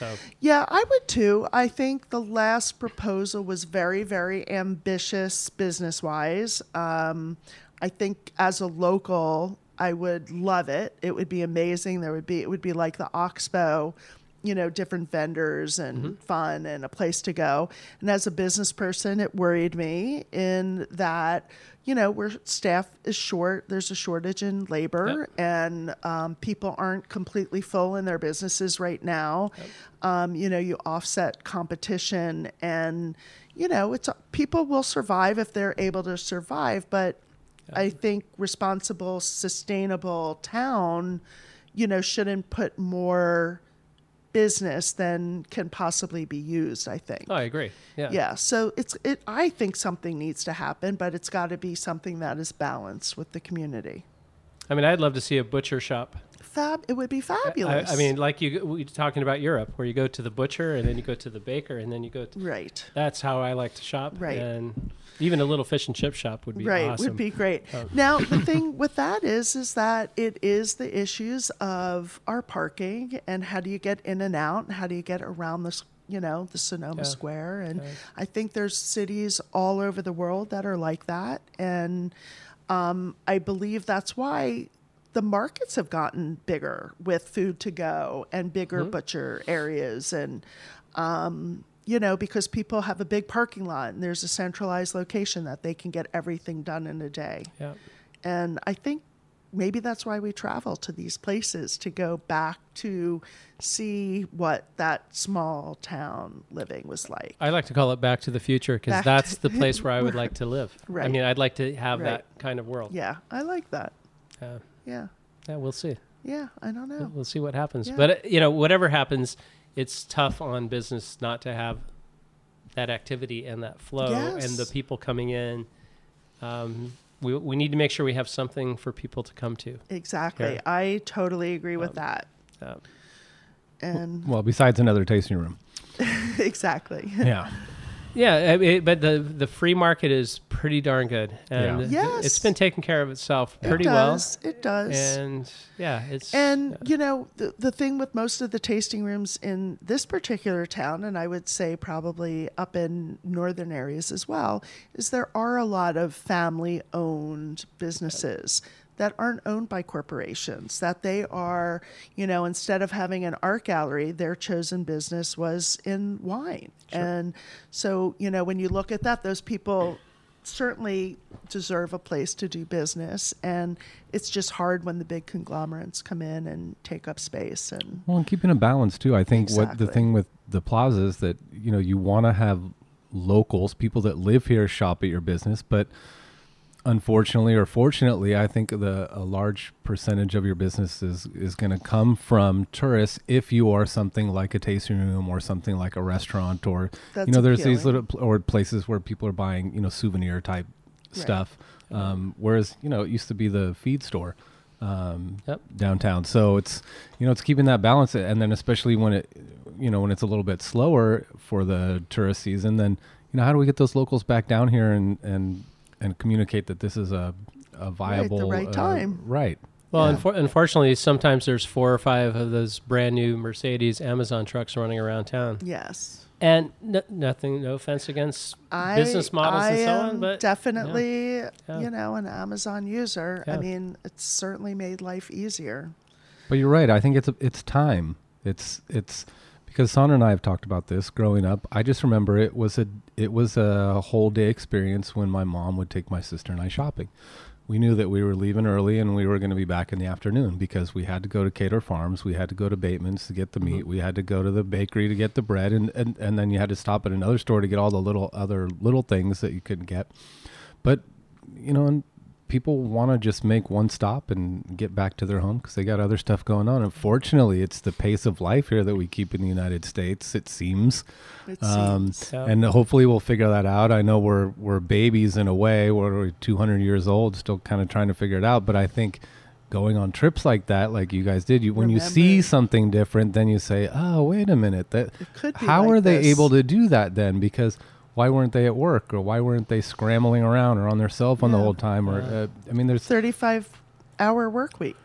So. Yeah, I would too. I think the last proposal was very, very ambitious business-wise. I think as a local, I would love it. It would be amazing. It would be like the Oxbow, you know, different vendors and fun and a place to go. And as a business person, it worried me in that, you know, where staff is short, there's a shortage in labor, and people aren't completely full in their businesses right now. You know, you offset competition, and, you know, people will survive if they're able to survive. But I think responsible, sustainable town, you know, shouldn't put more business than can possibly be used, I think. Oh, I agree. Yeah. Yeah. So I think something needs to happen, but it's got to be something that is balanced with the community. I mean, I'd love to see a butcher shop. It would be fabulous. I mean, like we're talking about Europe, where you go to the butcher and then you go to the baker and then you go to... Right. That's how I like to shop. Right. And even a little fish and chip shop would be awesome. Right, would be great. Now, the thing with that is that it is the issues of our parking and how do you get in and out and how do you get around this, you know, the Sonoma Square. And I think there's cities all over the world that are like that. And I believe that's why the markets have gotten bigger with food to go and bigger butcher areas. And, you know, because people have a big parking lot and there's a centralized location that they can get everything done in a day. Yeah. And I think maybe that's why we travel to these places, to go back to see what that small town living was like. I like to call it Back to the Future, because that's the place where I would like to live. Right. I mean, I'd like to have that kind of world. Yeah, I like that. Yeah. Yeah, we'll see. Yeah, I don't know. We'll see what happens. Yeah. But, you know, whatever happens, it's tough on business not to have that activity and that flow and the people coming in. We need to make sure we have something for people to come to. Exactly. Here. I totally agree with that. And well, besides another tasting room. Exactly. Yeah. Yeah, I mean, but the free market is pretty darn good. And it's been taking care of itself pretty well. It does. And you know, the thing with most of the tasting rooms in this particular town, and I would say probably up in northern areas as well, is there are a lot of family-owned businesses that aren't owned by corporations, that they are, you know, instead of having an art gallery, their chosen business was in wine. Sure. And so, you know, when you look at that, those people certainly deserve a place to do business. And it's just hard when the big conglomerates come in and take up space. And well, and keeping a balance too. I think what the thing with the plaza is that, you know, you want to have locals, people that live here, shop at your business, but unfortunately or fortunately, I think a large percentage of your business is going to come from tourists if you are something like a tasting room or something like a restaurant or, that's, you know, there's appealing. These little or places where people are buying, you know, souvenir type stuff. Whereas, you know, it used to be the feed store downtown. So it's, you know, it's keeping that balance. And then especially when it, you know, when it's a little bit slower for the tourist season, then, you know, how do we get those locals back down here and communicate that this is a viable time. Right. Well, unfortunately, sometimes there's 4 or 5 of those brand new Mercedes Amazon trucks running around town. Yes. And nothing, no offense against business models and so on, but definitely, you know, an Amazon user. Yeah. I mean, it's certainly made life easier. But you're right. I think it's time. It's because Sandra and I have talked about this growing up. I just remember it was a whole day experience when my mom would take my sister and I shopping. We knew that we were leaving early and we were going to be back in the afternoon because we had to go to Cater Farms. We had to go to Bateman's to get the meat. We had to go to the bakery to get the bread. And then you had to stop at another store to get all the other little things that you couldn't get. But, you know, and people want to just make one stop and get back to their home because they got other stuff going on. Unfortunately, it's the pace of life here that we keep in the United States, it seems. And hopefully we'll figure that out. I know we're babies in a way. We're 200 years old, still kind of trying to figure it out. But I think going on trips like that, like you guys did, when you see something different, then you say, oh, wait a minute. How are they able to do that then? Because why weren't they at work, or why weren't they scrambling around or on their cell phone the whole time? Or I mean, there's 35-hour work week.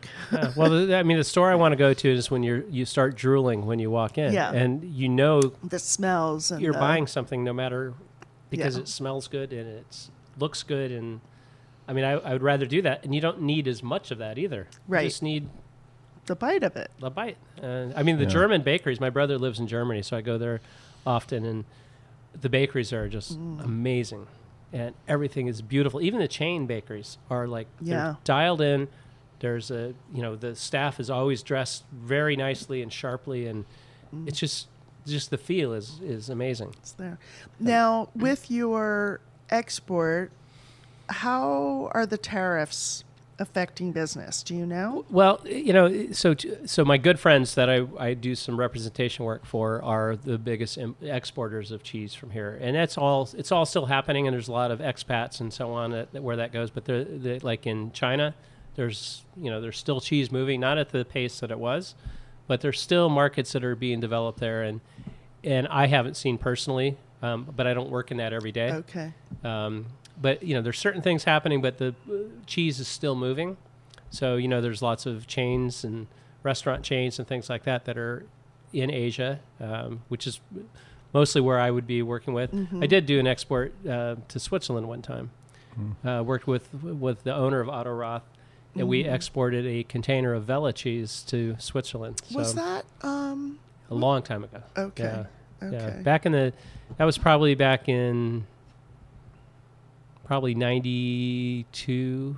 Well, I mean, the store I want to go to is when you start drooling when you walk in, and you know the smells. And you're buying something no matter because it smells good and it looks good, and I mean, I would rather do that. And you don't need as much of that either. Right, you just need the bite of it. The bite. I mean, the German bakeries. My brother lives in Germany, so I go there often and. The bakeries are just amazing, and everything is beautiful. Even the chain bakeries are like they're dialed in. There's the staff is always dressed very nicely and sharply, and it's just the feel is amazing. It's there. Now, with your export, how are the tariffs affecting business? Do you know? Well, you know, so my good friends that I do some representation work for are the biggest exporters of cheese from here, and it's all still happening. And there's a lot of expats and so on where that goes. But they're like in China, there's still cheese moving, not at the pace that it was, but there's still markets that are being developed there, and I haven't seen personally, but I don't work in that every day. Okay. But, you know, there's certain things happening, but the cheese is still moving. So, you know, there's lots of chains and restaurant chains and things like that that are in Asia, which is mostly where I would be working with. Mm-hmm. I did do an export to Switzerland one time. Worked with the owner of Otto Roth, and we exported a container of Vella cheese to Switzerland. Was that? A long time ago. Okay. Yeah. Okay. Yeah. That was probably back in... Probably 92,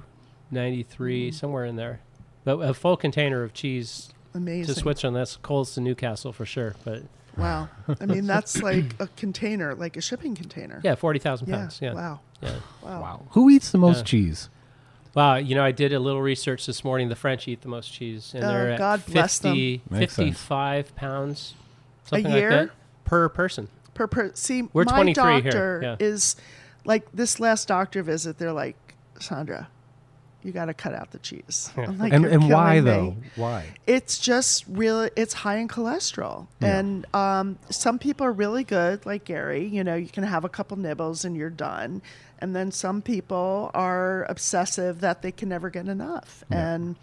93, somewhere in there. But a full container of cheese to Switzerland. That's Coles to Newcastle for sure. But wow. I mean, that's like a container, like a shipping container. Yeah, 40,000 pounds. Yeah. Wow. Yeah. Wow. Who eats the most cheese? Wow, you know, I did a little research this morning. The French eat the most cheese, and they're at God 55 pounds, something like that, per person. See, we're my 23 doctor here. Yeah. is like this last doctor visit. They're like, Sandra, you got to cut out the cheese. Yeah. I'm like, and why though? Why? It's just really, it's high in cholesterol, and some people are really good, like Gary. You know, you can have a couple nibbles and you're done. And then some people are obsessive that they can never get enough. Yeah. And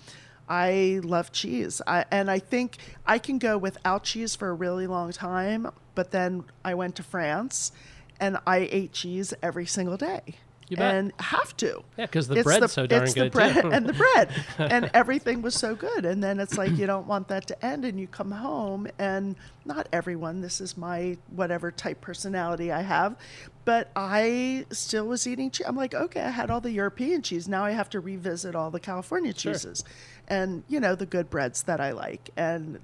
I love cheese. I think I can go without cheese for a really long time. But then I went to France and I ate cheese every single day. You bet. And have to. Yeah, because the bread's so darn good. It's the bread and the bread. And everything was so good. And then it's like you don't want that to end. And you come home, and not everyone, this is my whatever type personality I have, but I still was eating cheese. I'm like, okay, I had all the European cheese. Now I have to revisit all the California cheeses. Sure. And, you know, the good breads that I like. And,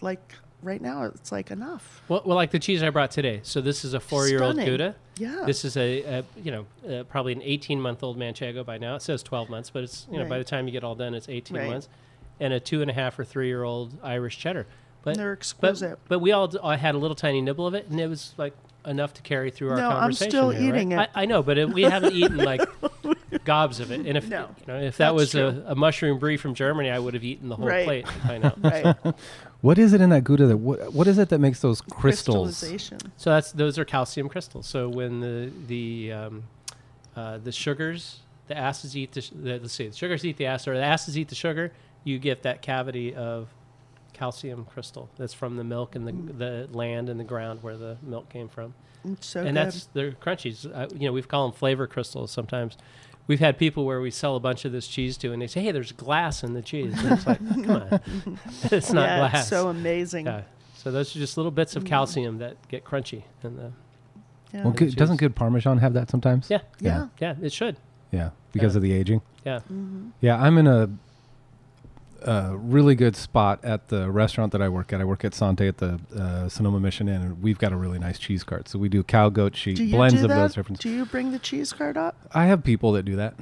like, right now, it's like enough. Well, like the cheese I brought today. So this is a 4-year-old Gouda. Yeah. This is a probably an 18-month-old Manchego by now. It says 12 months, but it's, you know, by the time you get all done, it's 18 months. And a 2.5 or 3-year-old Irish cheddar. But they're exquisite. But we all had a little tiny nibble of it, and it was like enough to carry through our conversation. No, I'm still eating it. I know, but we haven't eaten like gobs of it. And if if that was a mushroom brie from Germany, I would have eaten the whole plate by now. Right. So. What is it in that Gouda? What is it that makes those crystals? So those are calcium crystals. So when the sugars, the acids eat the sugars eat the acid, or the acids eat the sugar, you get that cavity of calcium crystal that's from the milk and the land and the ground where the milk came from. It's so good. That's they're crunchies. You know, we've called them flavor crystals sometimes. We've had people where we sell a bunch of this cheese to, and they say, hey, there's glass in the cheese. And it's like, come on. It's not glass. It's so amazing. So those are just little bits of calcium that get crunchy. In the, Well, doesn't good Parmesan have that sometimes? Yeah. Yeah. Yeah, it should. Yeah, because of the aging. Yeah. Mm-hmm. Yeah, I'm in a really good spot at the restaurant that I work at. I work at Sante at the Sonoma Mission Inn, and we've got a really nice cheese cart. So we do cow, goat, sheep, blends of those different. Do you bring the cheese cart up? I have people that do that.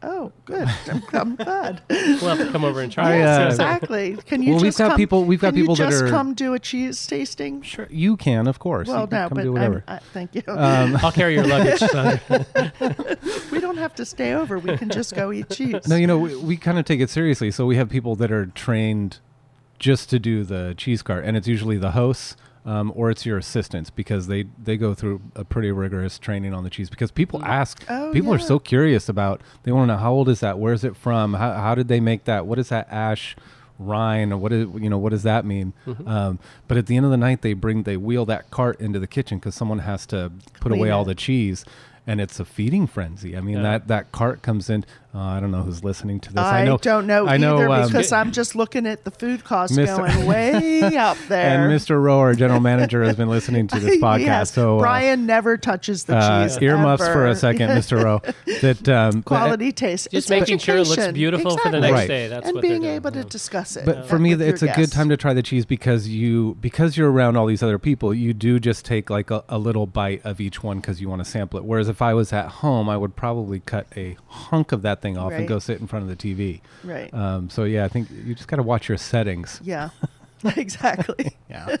Oh, good. I'm glad. We'll have to come over and try. Yes, exactly. Can you just come? Come do a cheese tasting? Sure, you can, of course. Well, come do whatever. Thank you. I'll carry your luggage, son. We don't have to stay over. We can just go eat cheese. No, you know, we kind of take it seriously. So we have people that are trained just to do the cheese cart, and it's usually the hosts. Or it's your assistants, because they go through a pretty rigorous training on the cheese, because people ask, are so curious about, they want to know how old is that? Where is it from? How did they make that? What is that ash rind? Or what does that mean? Mm-hmm. But at the end of the night, they wheel that cart into the kitchen, because someone has to put away all the cheese. And it's a feeding frenzy. I mean, that cart comes in. I don't know who's listening to this. I don't know either, because I'm just looking at the food costs going way up there. And Mr. Rowe, our general manager, has been listening to this podcast. Yes. So Brian never touches the cheese. Earmuffs for a second, Mr. Rowe. That quality taste. Just making sure it looks beautiful for the next day. That's what being able to discuss it. But for me, it's a good time to try the cheese, because you're around all these other people. You do just take like a little bite of each one, because you want to sample it. Whereas if I was at home, I would probably cut a hunk of that thing off and go sit in front of the TV. Right. So, yeah, I think you just got to watch your settings. Yeah, exactly. Yeah.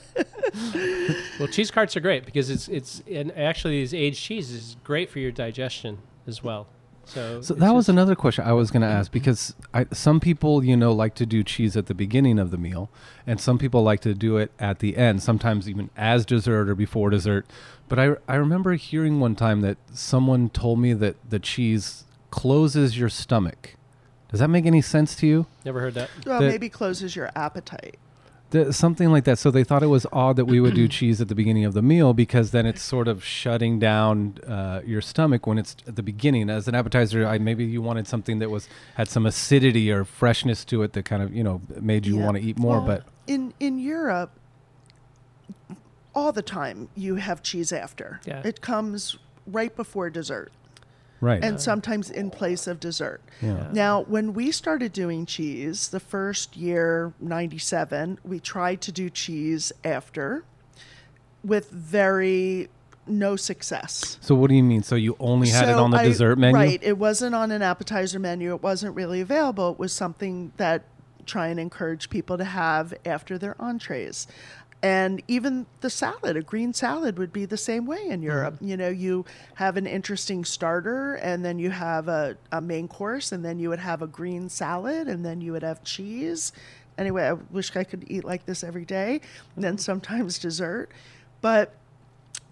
Well, cheese carts are great, because it's and actually these aged cheeses is great for your digestion as well. So that was another question I was going to ask, because some people, you know, like to do cheese at the beginning of the meal, and some people like to do it at the end, sometimes even as dessert or before dessert. But I remember hearing one time that someone told me that the cheese closes your stomach. Does that make any sense to you? Never heard that. Well, maybe closes your appetite. Something like that. So they thought it was odd that we would do cheese at the beginning of the meal, because then it's sort of shutting down your stomach when it's at the beginning. As an appetizer, maybe you wanted something that had some acidity or freshness to it that kind of, you know, made you want to eat more. But in Europe, all the time you have cheese after. It comes right before dessert. Right. And sometimes in place of dessert. Yeah. Now, when we started doing cheese, the first year, 97, we tried to do cheese after with no success. So what do you mean? So you only had it on the dessert menu? Right. It wasn't on an appetizer menu. It wasn't really available. It was something that try and encourage people to have after their entrees. And even the salad, a green salad would be the same way in Europe. Mm-hmm. You know, you have an interesting starter and then you have a main course and then you would have a green salad and then you would have cheese. Anyway, I wish I could eat like this every day. And then sometimes dessert. But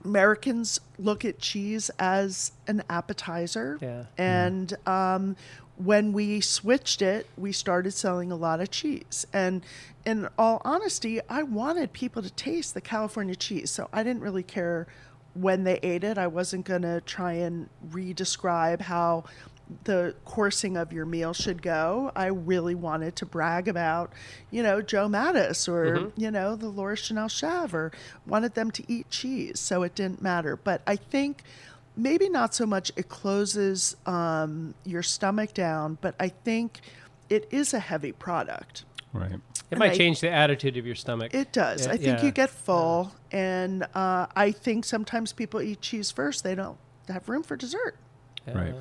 Americans look at cheese as an appetizer. Yeah. And when we switched it, we started selling a lot of cheese. And in all honesty, I wanted people to taste the California cheese. So I didn't really care when they ate it. I wasn't going to try and re-describe how the coursing of your meal should go. I really wanted to brag about, you know, Joe Mattis or, mm-hmm. you know, the Laura Chenel chef, or wanted them to eat cheese. So it didn't matter. But I think maybe not so much it closes your stomach down, but I think it is a heavy product. Right. It might change the attitude of your stomach. It does. I think you get full. Yeah. And I think sometimes people eat cheese first. They don't have room for dessert. Yeah. Right.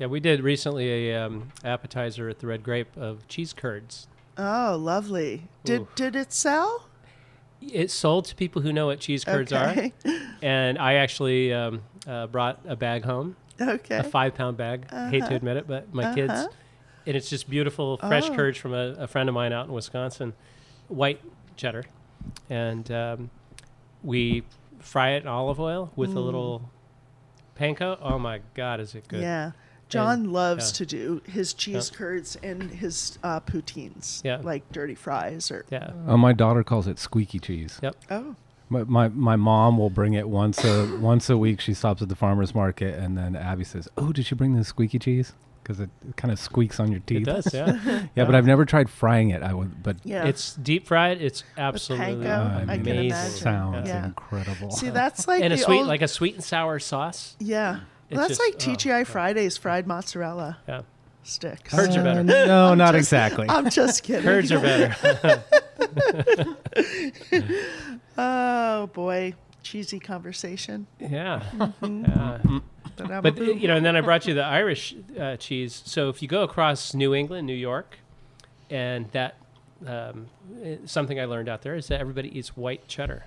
Yeah, we did recently a appetizer at the Red Grape of cheese curds. Oh, lovely. Did it sell? It sold to people who know what cheese curds are. And I actually brought a bag home, a 5-pound bag. Uh-huh. Hate to admit it, but my kids. And it's just beautiful, fresh curds from a friend of mine out in Wisconsin, white cheddar. And we fry it in olive oil with a little panko. Oh, my God, is it good. Yeah. John loves to do his cheese curds and his poutines, like dirty fries. My daughter calls it squeaky cheese. Yep. Oh. My mom will bring it once a week. She stops at the farmer's market, and then Abby says, oh, did you bring this squeaky cheese? Because it kind of squeaks on your teeth. It does, yeah. But I've never tried frying it. It's deep fried. It's absolutely amazing. Sounds incredible. See, that's like like a sweet and sour sauce. Yeah. Well, that's just, like TGI Fridays fried mozzarella sticks. Curds are better. No, not exactly. I'm just kidding. Curds are better. Oh, boy. Cheesy conversation. Yeah. Mm-hmm. But you know, and then I brought you the Irish cheese. So if you go across New England, New York, and that something I learned out there is that everybody eats white cheddar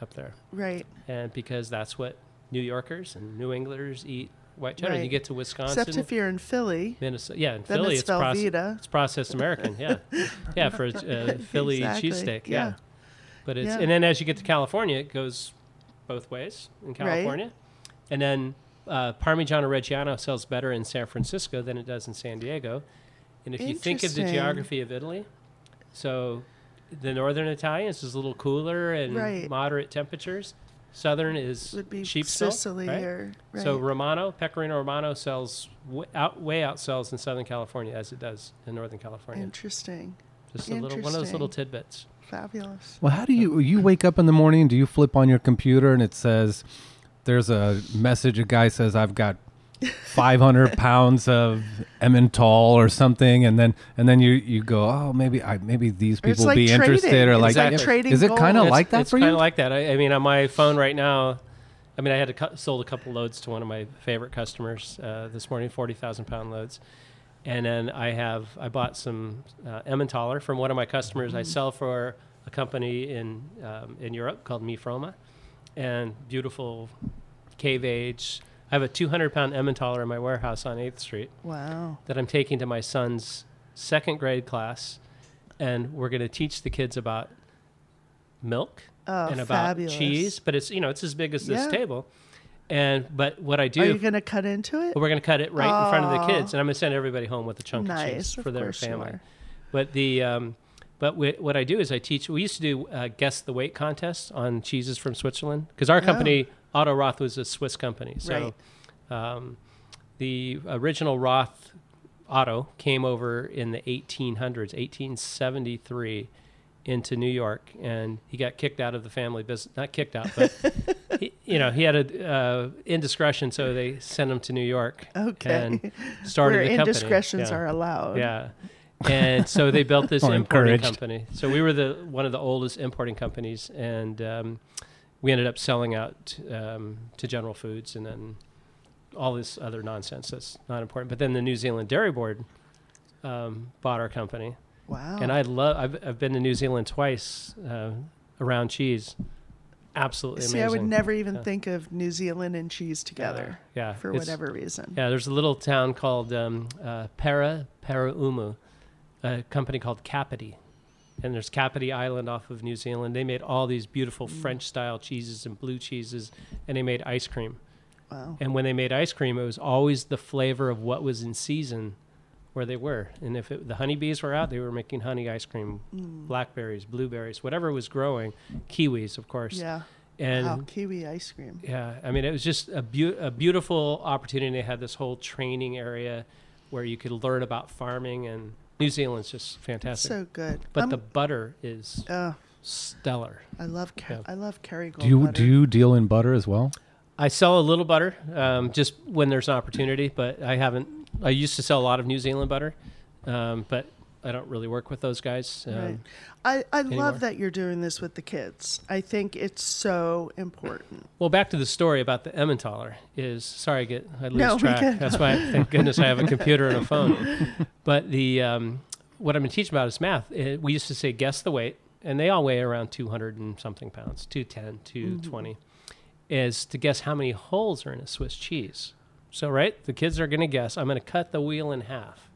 up there. Right. And because that's what New Yorkers and New Englanders eat white cheddar. Right. You get to Wisconsin. Except if you're in Philly. Minnesota. Yeah, in Philly it's Velveeta. It's processed American, yeah, for Philly cheesesteak, yeah. But it's and then as you get to California, it goes both ways in California. Right. And then Parmigiano Reggiano sells better in San Francisco than it does in San Diego. And if you think of the geography of Italy, so the northern Italians is a little cooler and moderate temperatures. Southern would be Sicily, right? Right. So Romano, Pecorino Romano sells way outsells in Southern California as it does in Northern California. Interesting. Just one of those little tidbits. Fabulous. Well, how do you wake up in the morning? Do you flip on your computer and it says there's a message? A guy says I've got 500 pounds of Emmental or something, and then you go, oh, maybe these people will be interested, or like trading. Is it kind of like that for you? It's kind of like that. I mean, on my phone right now, I mean, I had sold a couple loads to one of my favorite customers this morning, 40,000-pound loads, and then I bought some Emmentaler from one of my customers. Mm-hmm. I sell for a company in Europe called Mifroma, and beautiful cave age. I have a 200-pound Emmentaler in my warehouse on 8th Street. Wow. That I'm taking to my son's second grade class, and we're going to teach the kids about milk and about cheese. But it's it's as big as this table. But what I do, are you going to cut into it? We're going to cut it right in front of the kids, and I'm going to send everybody home with a chunk of cheese for their family. But the what I do is I teach. We used to do guess the weight contests on cheeses from Switzerland because our company. Otto Roth was a Swiss company, so the original Roth Otto came over in the 1800s, 1873, into New York, and he got kicked out of the family business. Not kicked out, but he, you know, he had a indiscretion, so they sent him to New York. Okay. And started the company. Where indiscretions are allowed. Yeah. And so they built this importing company. So we were one of the oldest importing companies, and we ended up selling out to General Foods and then all this other nonsense that's not important. But then the New Zealand Dairy Board bought our company. Wow. And I've been to New Zealand twice around cheese. Absolutely amazing. See, I would never even think of New Zealand and cheese together for whatever reason. Yeah, there's a little town called Paraumu, a company called Kapiti. And there's Kapiti Island off of New Zealand. They made all these beautiful French-style cheeses and blue cheeses, and they made ice cream. Wow. And when they made ice cream, it was always the flavor of what was in season where they were. And if the honeybees were out, they were making honey ice cream, blackberries, blueberries, whatever was growing, kiwis, of course. Yeah. And kiwi ice cream. Yeah. I mean, it was just a beautiful opportunity. They had this whole training area where you could learn about farming, and New Zealand's just fantastic. It's so good. But the butter is stellar. I love Kerrygold butter. Do you deal in butter as well? I sell a little butter, just when there's an opportunity, but I haven't. I used to sell a lot of New Zealand butter, but I don't really work with those guys. Right. I love that you're doing this with the kids. I think it's so important. Well, back to the story about the Emmentaler I lose track. That's why, thank goodness, I have a computer and a phone. But what I'm going to teach about is math. We used to say, guess the weight, and they all weigh around 200 and something pounds, 210, 220. Mm-hmm. Is to guess how many holes are in a Swiss cheese. So, right, the kids are going to guess. I'm going to cut the wheel in half.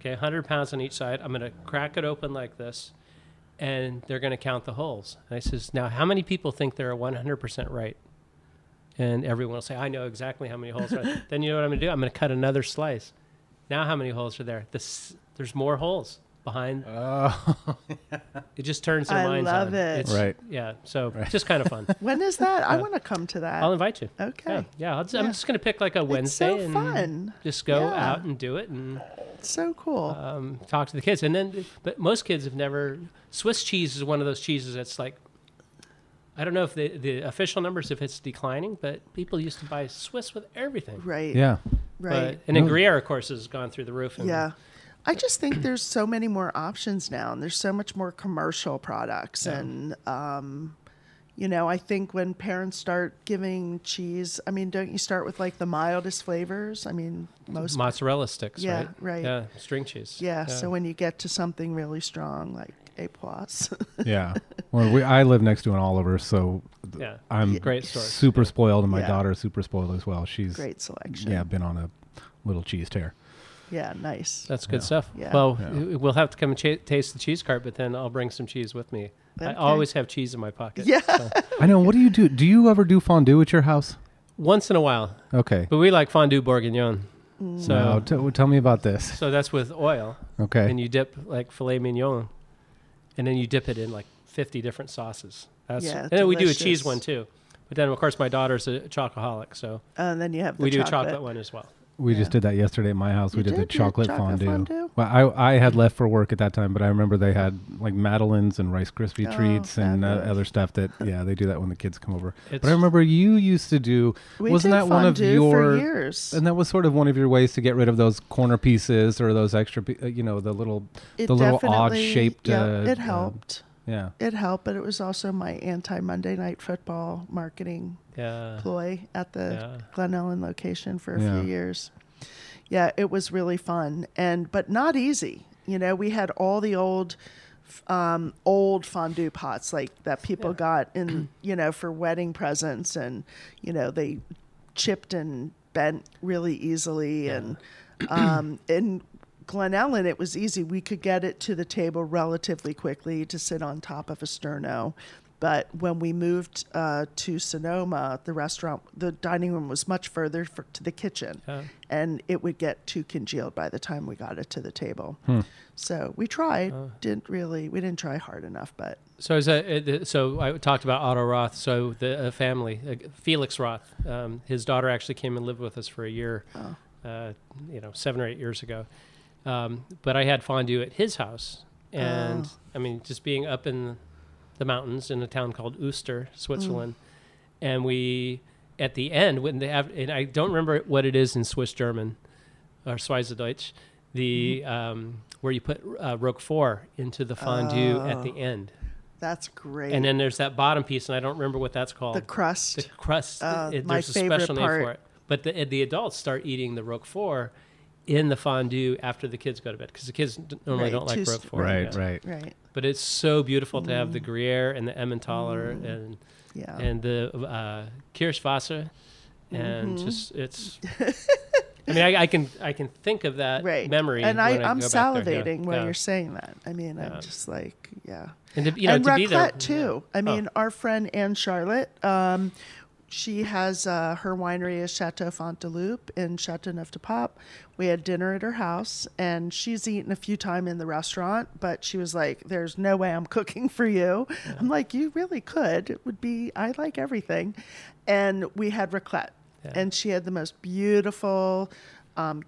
Okay, 100 pounds on each side. I'm going to crack it open like this, and they're going to count the holes. And I says, now, how many people think they're 100% right? And everyone will say, I know exactly how many holes are there. Then you know what I'm going to do? I'm going to cut another slice. Now, how many holes are there? There's more holes behind. Oh. It just turns their minds on. I love it. It's, right. Yeah. So just kind of fun. When is that? I want to come to that. I'll invite you. Okay. Yeah. I'm just going to pick like a Wednesday and fun. Just go out and do it. And it's so cool. Talk to the kids. And then, but most kids have never, Swiss cheese is one of those cheeses that's like, I don't know if the official numbers, if it's declining, but people used to buy Swiss with everything. Right. Yeah. Right. And then Gruyere, of course, has gone through the roof. And, I just think there's so many more options now, and there's so much more commercial products. Yeah. And, you know, I think when parents start giving cheese, I mean, don't you start with like the mildest flavors? I mean, most mozzarella sticks, right? Yeah, right. Yeah, string cheese. Yeah, so when you get to something really strong, like A+. Yeah. Well, I live next to an Oliver, so I'm great super spoiled, and my daughter's super spoiled as well. She's great selection. Yeah, been on a little cheese tear. Yeah, nice. That's good stuff. Yeah. Well, we'll have to come and taste the cheese cart, but then I'll bring some cheese with me. Okay. I always have cheese in my pocket. Yeah. So. I know. What do you do? Do you ever do fondue at your house? Once in a while. Okay. But we like fondue bourguignon. So tell me about this. So that's with oil. Okay. And you dip like filet mignon, and then you dip it in like 50 different sauces. And then we do a cheese one too. But then, of course, my daughter's a chocoholic, so and then you have we do a chocolate one as well. We just did that yesterday at my house. We did the chocolate fondue. Well, I had left for work at that time, but I remember they had like Madeleines and Rice Krispie treats and other stuff that, they do that when the kids come over. But I remember you used to do, wasn't that one of your, for years. And that was sort of one of your ways to get rid of those corner pieces or those extra, the little odd shaped. Yeah, it helped. Yeah, it helped, but it was also my anti-Monday Night Football marketing ploy at the Glen Ellen location for a few years. Yeah, it was really fun, but not easy. You know, we had all the old fondue pots like that people got in, for wedding presents, and they chipped and bent really easily, and Glen Ellen, it was easy. We could get it to the table relatively quickly to sit on top of a sterno. But when we moved to Sonoma, the dining room was much further to the kitchen, and it would get too congealed by the time we got it to the table. So we tried, we didn't try hard enough, but. So I talked about Otto Roth. So the family, Felix Roth, his daughter actually came and lived with us for a year, 7 or 8 years ago. But I had fondue at his house, and I mean, just being up in the mountains in a town called Uster, Switzerland, and we at the end when they have, and I don't remember what it is in Swiss German or Schweizerdeutsch, the where you put Roquefort into the fondue at the end. That's great. And then there's that bottom piece, and I don't remember what that's called. The crust. The crust. There's a special name for it. But the adults start eating the Roquefort in the fondue after the kids go to bed, because the kids normally don't like Roquefort. Right. But it's so beautiful to have the Gruyere and the Emmentaler and the Kirschwasser, and just it's. I mean, I can think of that memory, and I'm salivating while you're saying that. I mean, I'm just like, and to, you know, and to raclette be there, too. I mean, our friend Anne Charlotte, she has her winery is Chateau Fonteloup in Châteauneuf-du-Pape. We had dinner at her house, and she's eaten a few times in the restaurant, but she was like, "There's no way I'm cooking for you." Yeah. I'm like, "You really could. It would be. I like everything," and we had raclette. Yeah. And she had the most beautiful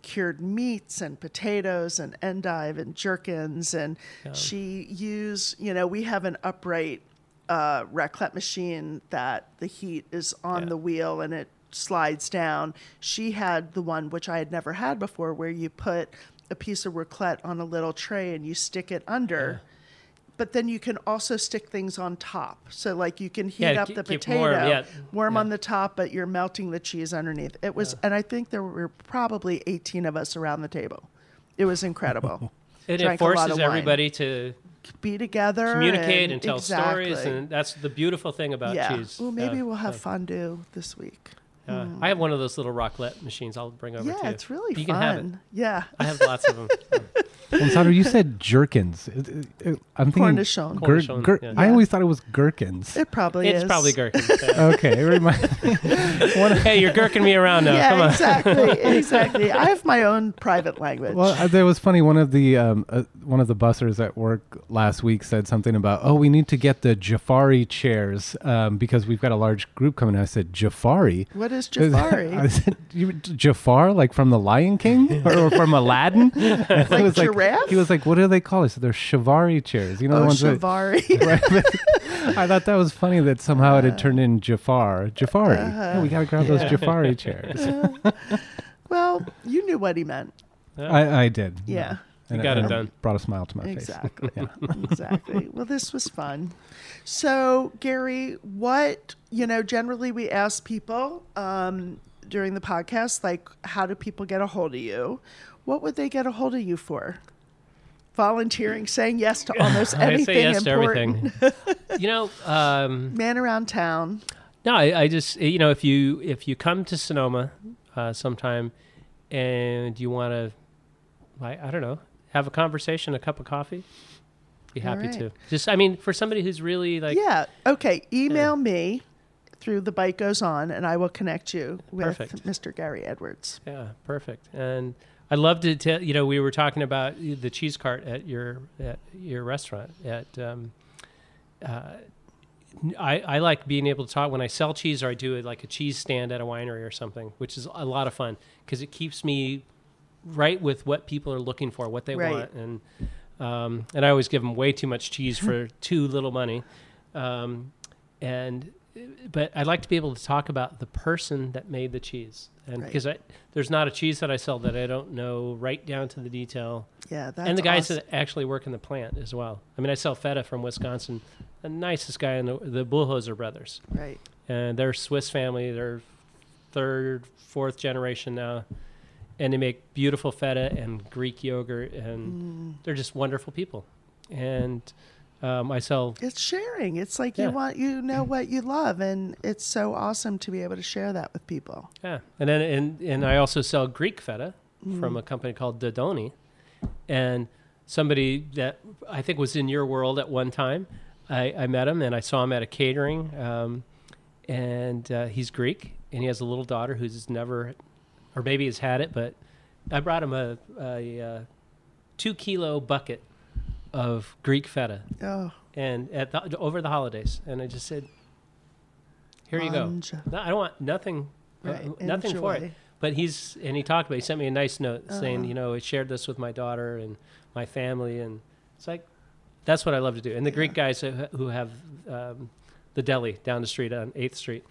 cured meats and potatoes and endive and gherkins. And she used, you know, we have an upright raclette machine that the heat is on the wheel and it slides down. She had the one, which I had never had before, where you put a piece of raclette on a little tray and you stick it under. Yeah. But then you can also stick things on top. So like you can heat up the potato, warm on the top, but you're melting the cheese underneath. It was, and I think there were probably 18 of us around the table. It was incredible. And it forces everybody to be together, communicate, and tell stories. And that's the beautiful thing about cheese. Well, maybe we'll have fondue this week. I have one of those little raclette machines I'll bring over to you. Yeah, it's really fun. You can have it. Yeah. I have lots of them. And Sandra, you said gherkins. I'm thinking cornichon. I always thought it was gherkins. It probably is. It's probably gherkins. Okay. It reminds me. Hey, you're gherking me around now. Come on. Exactly. I have my own private language. Well, that was funny. One of the bussers at work last week said something about, we need to get the Jafari chairs because we've got a large group coming. I said, Jafari? What is Jafari? I said, Jafar, like from The Lion King or from Aladdin? Like He was like, "What do they call it?" So they're Chivari chairs, you know, the ones Chivari. I thought that was funny that somehow it had turned in Jafari. We gotta grab those Jafari chairs. Well, you knew what he meant. I did. Yeah, you got it done. Brought a smile to my face. Exactly. Well, this was fun. So, Gary, generally we ask people during the podcast, like, how do people get a hold of you? What would they get a hold of you for? Volunteering, saying yes to almost anything. I say yes important. To everything. Man around town. No, I just, if you come to Sonoma sometime and you want to, I don't know, have a conversation, a cup of coffee, be happy to. Just, for somebody who's really like. Yeah. Okay. Email me through The Bite Goes On, and I will connect you with Mr. Gary Edwards. Yeah. Perfect. And I'd love to tell, we were talking about the cheese cart at your restaurant. I like being able to talk when I sell cheese, or I do like a cheese stand at a winery or something, which is a lot of fun because it keeps me right with what people are looking for, what they want. And I always give them way too much cheese for too little money. But I'd like to be able to talk about the person that made the cheese. And because there's not a cheese that I sell that I don't know right down to the detail. Yeah, that's and the guys that actually work in the plant as well. I mean, I sell feta from Wisconsin. The nicest guy in the Bullhoser brothers. Right. And they're Swiss family. They're third, fourth generation now. And they make beautiful feta and Greek yogurt. And they're just wonderful people. And I sell. It's sharing. It's like what you love, and it's so awesome to be able to share that with people. Yeah, and then and I also sell Greek feta from a company called Dodoni, and somebody that I think was in your world at one time. I met him and I saw him at a catering, and he's Greek and he has a little daughter who's never, or maybe has had it, but I brought him a 2 kilo bucket of Greek feta, and over the holidays, and I just said, "Here you go. No, I don't want nothing for it." But he talked about it. He sent me a nice note saying, "I shared this with my daughter and my family," and it's like that's what I love to do. And the Greek guys who have the deli down the street on 8th Street,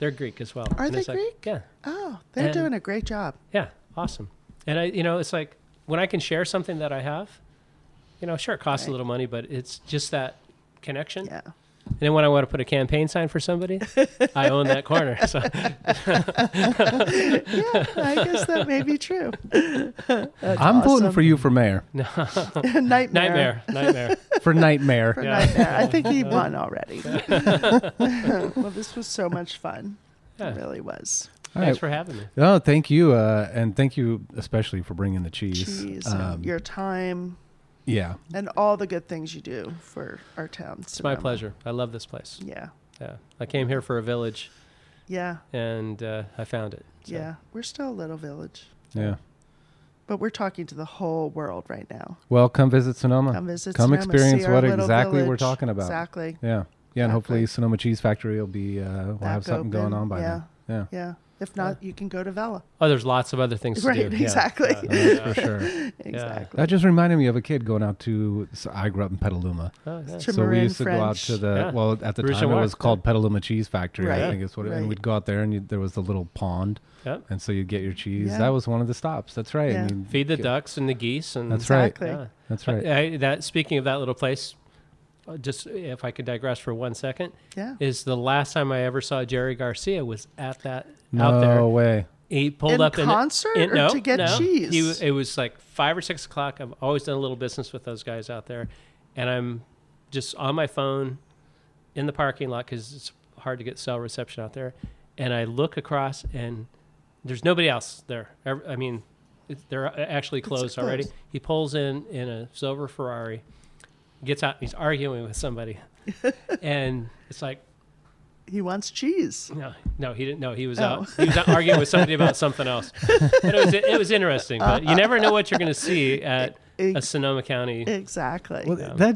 They're Greek as well. Are and they Greek? Like, yeah. Oh, they're doing a great job. Yeah, awesome. And I, you know, it's like when I can share something that I have, you know, sure, it costs a little money, but it's just that connection. Yeah. And then when I want to put a campaign sign for somebody, I own that corner. So. Yeah, I guess that may be true. That's awesome. Voting for you for mayor. No. Nightmare. For nightmare. For nightmare. I think he won already. Well, this was so much fun. Yeah. It really was. Thanks for having me. Oh, thank you. And thank you especially for bringing the cheese. Your time. Yeah. And all the good things you do for our town. It's my pleasure. I love this place. Yeah. Yeah. I came here for a village. Yeah. And I found it. So. Yeah. We're still a little village. Yeah. But we're talking to the whole world right now. Well, come visit Sonoma. Come experience what exactly we're talking about. Exactly. Yeah. Yeah. Exactly. And hopefully Sonoma Cheese Factory will be, we'll have something going on by then. Yeah. Yeah. If not, you can go to Vella. Oh, there's lots of other things to do. Right, exactly. For sure. Exactly. Yeah. That just reminded me of a kid going out to, so I grew up in Petaluma. Oh, yeah. So Marin we used to French. Go out to the, well, at the time it was called Petaluma Cheese Factory, right. I think it's what it, and we'd go out there and there was the little pond. Yep. And so you'd get your cheese. Yeah. That was one of the stops. That's right. Yeah. And feed the ducks and the geese. And that's right. Yeah. That's right. Speaking of that little place, just if I could digress for 1 second, is the last time I ever saw Jerry Garcia was at that out there. No way. He pulled up in concert to get cheese. It was like 5 or 6 o'clock. I've always done a little business with those guys out there, and I'm just on my phone in the parking lot because it's hard to get cell reception out there. And I look across, and there's nobody else there. I mean, they're actually closed already. He pulls in a silver Ferrari. Gets out and he's arguing with somebody. And it's like... He wants cheese. No, he didn't. No, he was out. He was out arguing with somebody about something else. But it was interesting. But you never know what you're going to see at a Sonoma County. Exactly. Well,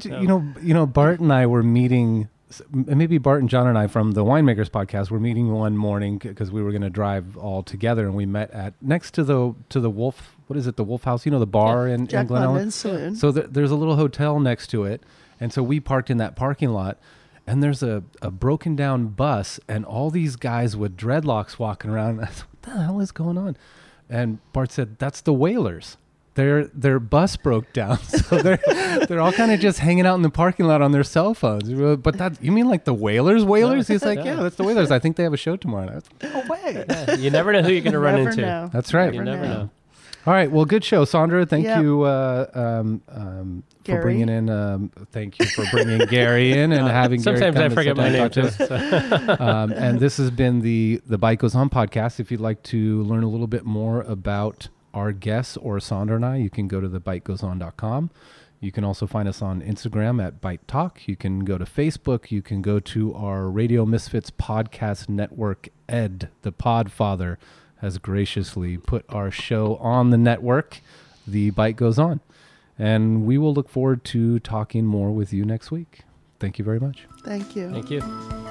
you know, Bart and I were meeting... Maybe Bart and John and I from the Winemakers podcast were meeting one morning because we were going to drive all together, and we met at next to the Wolf. What is it? The Wolf House? You know, the bar in Glen Ellen. So there's a little hotel next to it, and so we parked in that parking lot. And there's a broken down bus, and all these guys with dreadlocks walking around. I said, "What the hell is going on?" And Bart said, "That's the Whalers. Their bus broke down, so they're all kind of just hanging out in the parking lot on their cell phones." But that, you mean like the Whalers? He's like, yeah, that's the Whalers. I think they have a show tomorrow night. No way. Yeah, you never know who you're going to run into. Know. That's right. You never know. All right. Well, good show, Sandra. Thank you for bringing in. Thank you for bringing Gary in and having. Sometimes Gary I forget my name. And this has been the Bite Goes On podcast. If you'd like to learn a little bit more about our guests or Sandra and I, you can go to thebitegoeson.com. You can also find us on Instagram at Bite Talk. You can go to Facebook. You can go to our Radio Misfits Podcast Network. Ed, the Podfather, has graciously put our show on the network. The Bite Goes On. And we will look forward to talking more with you next week. Thank you very much. Thank you. Thank you.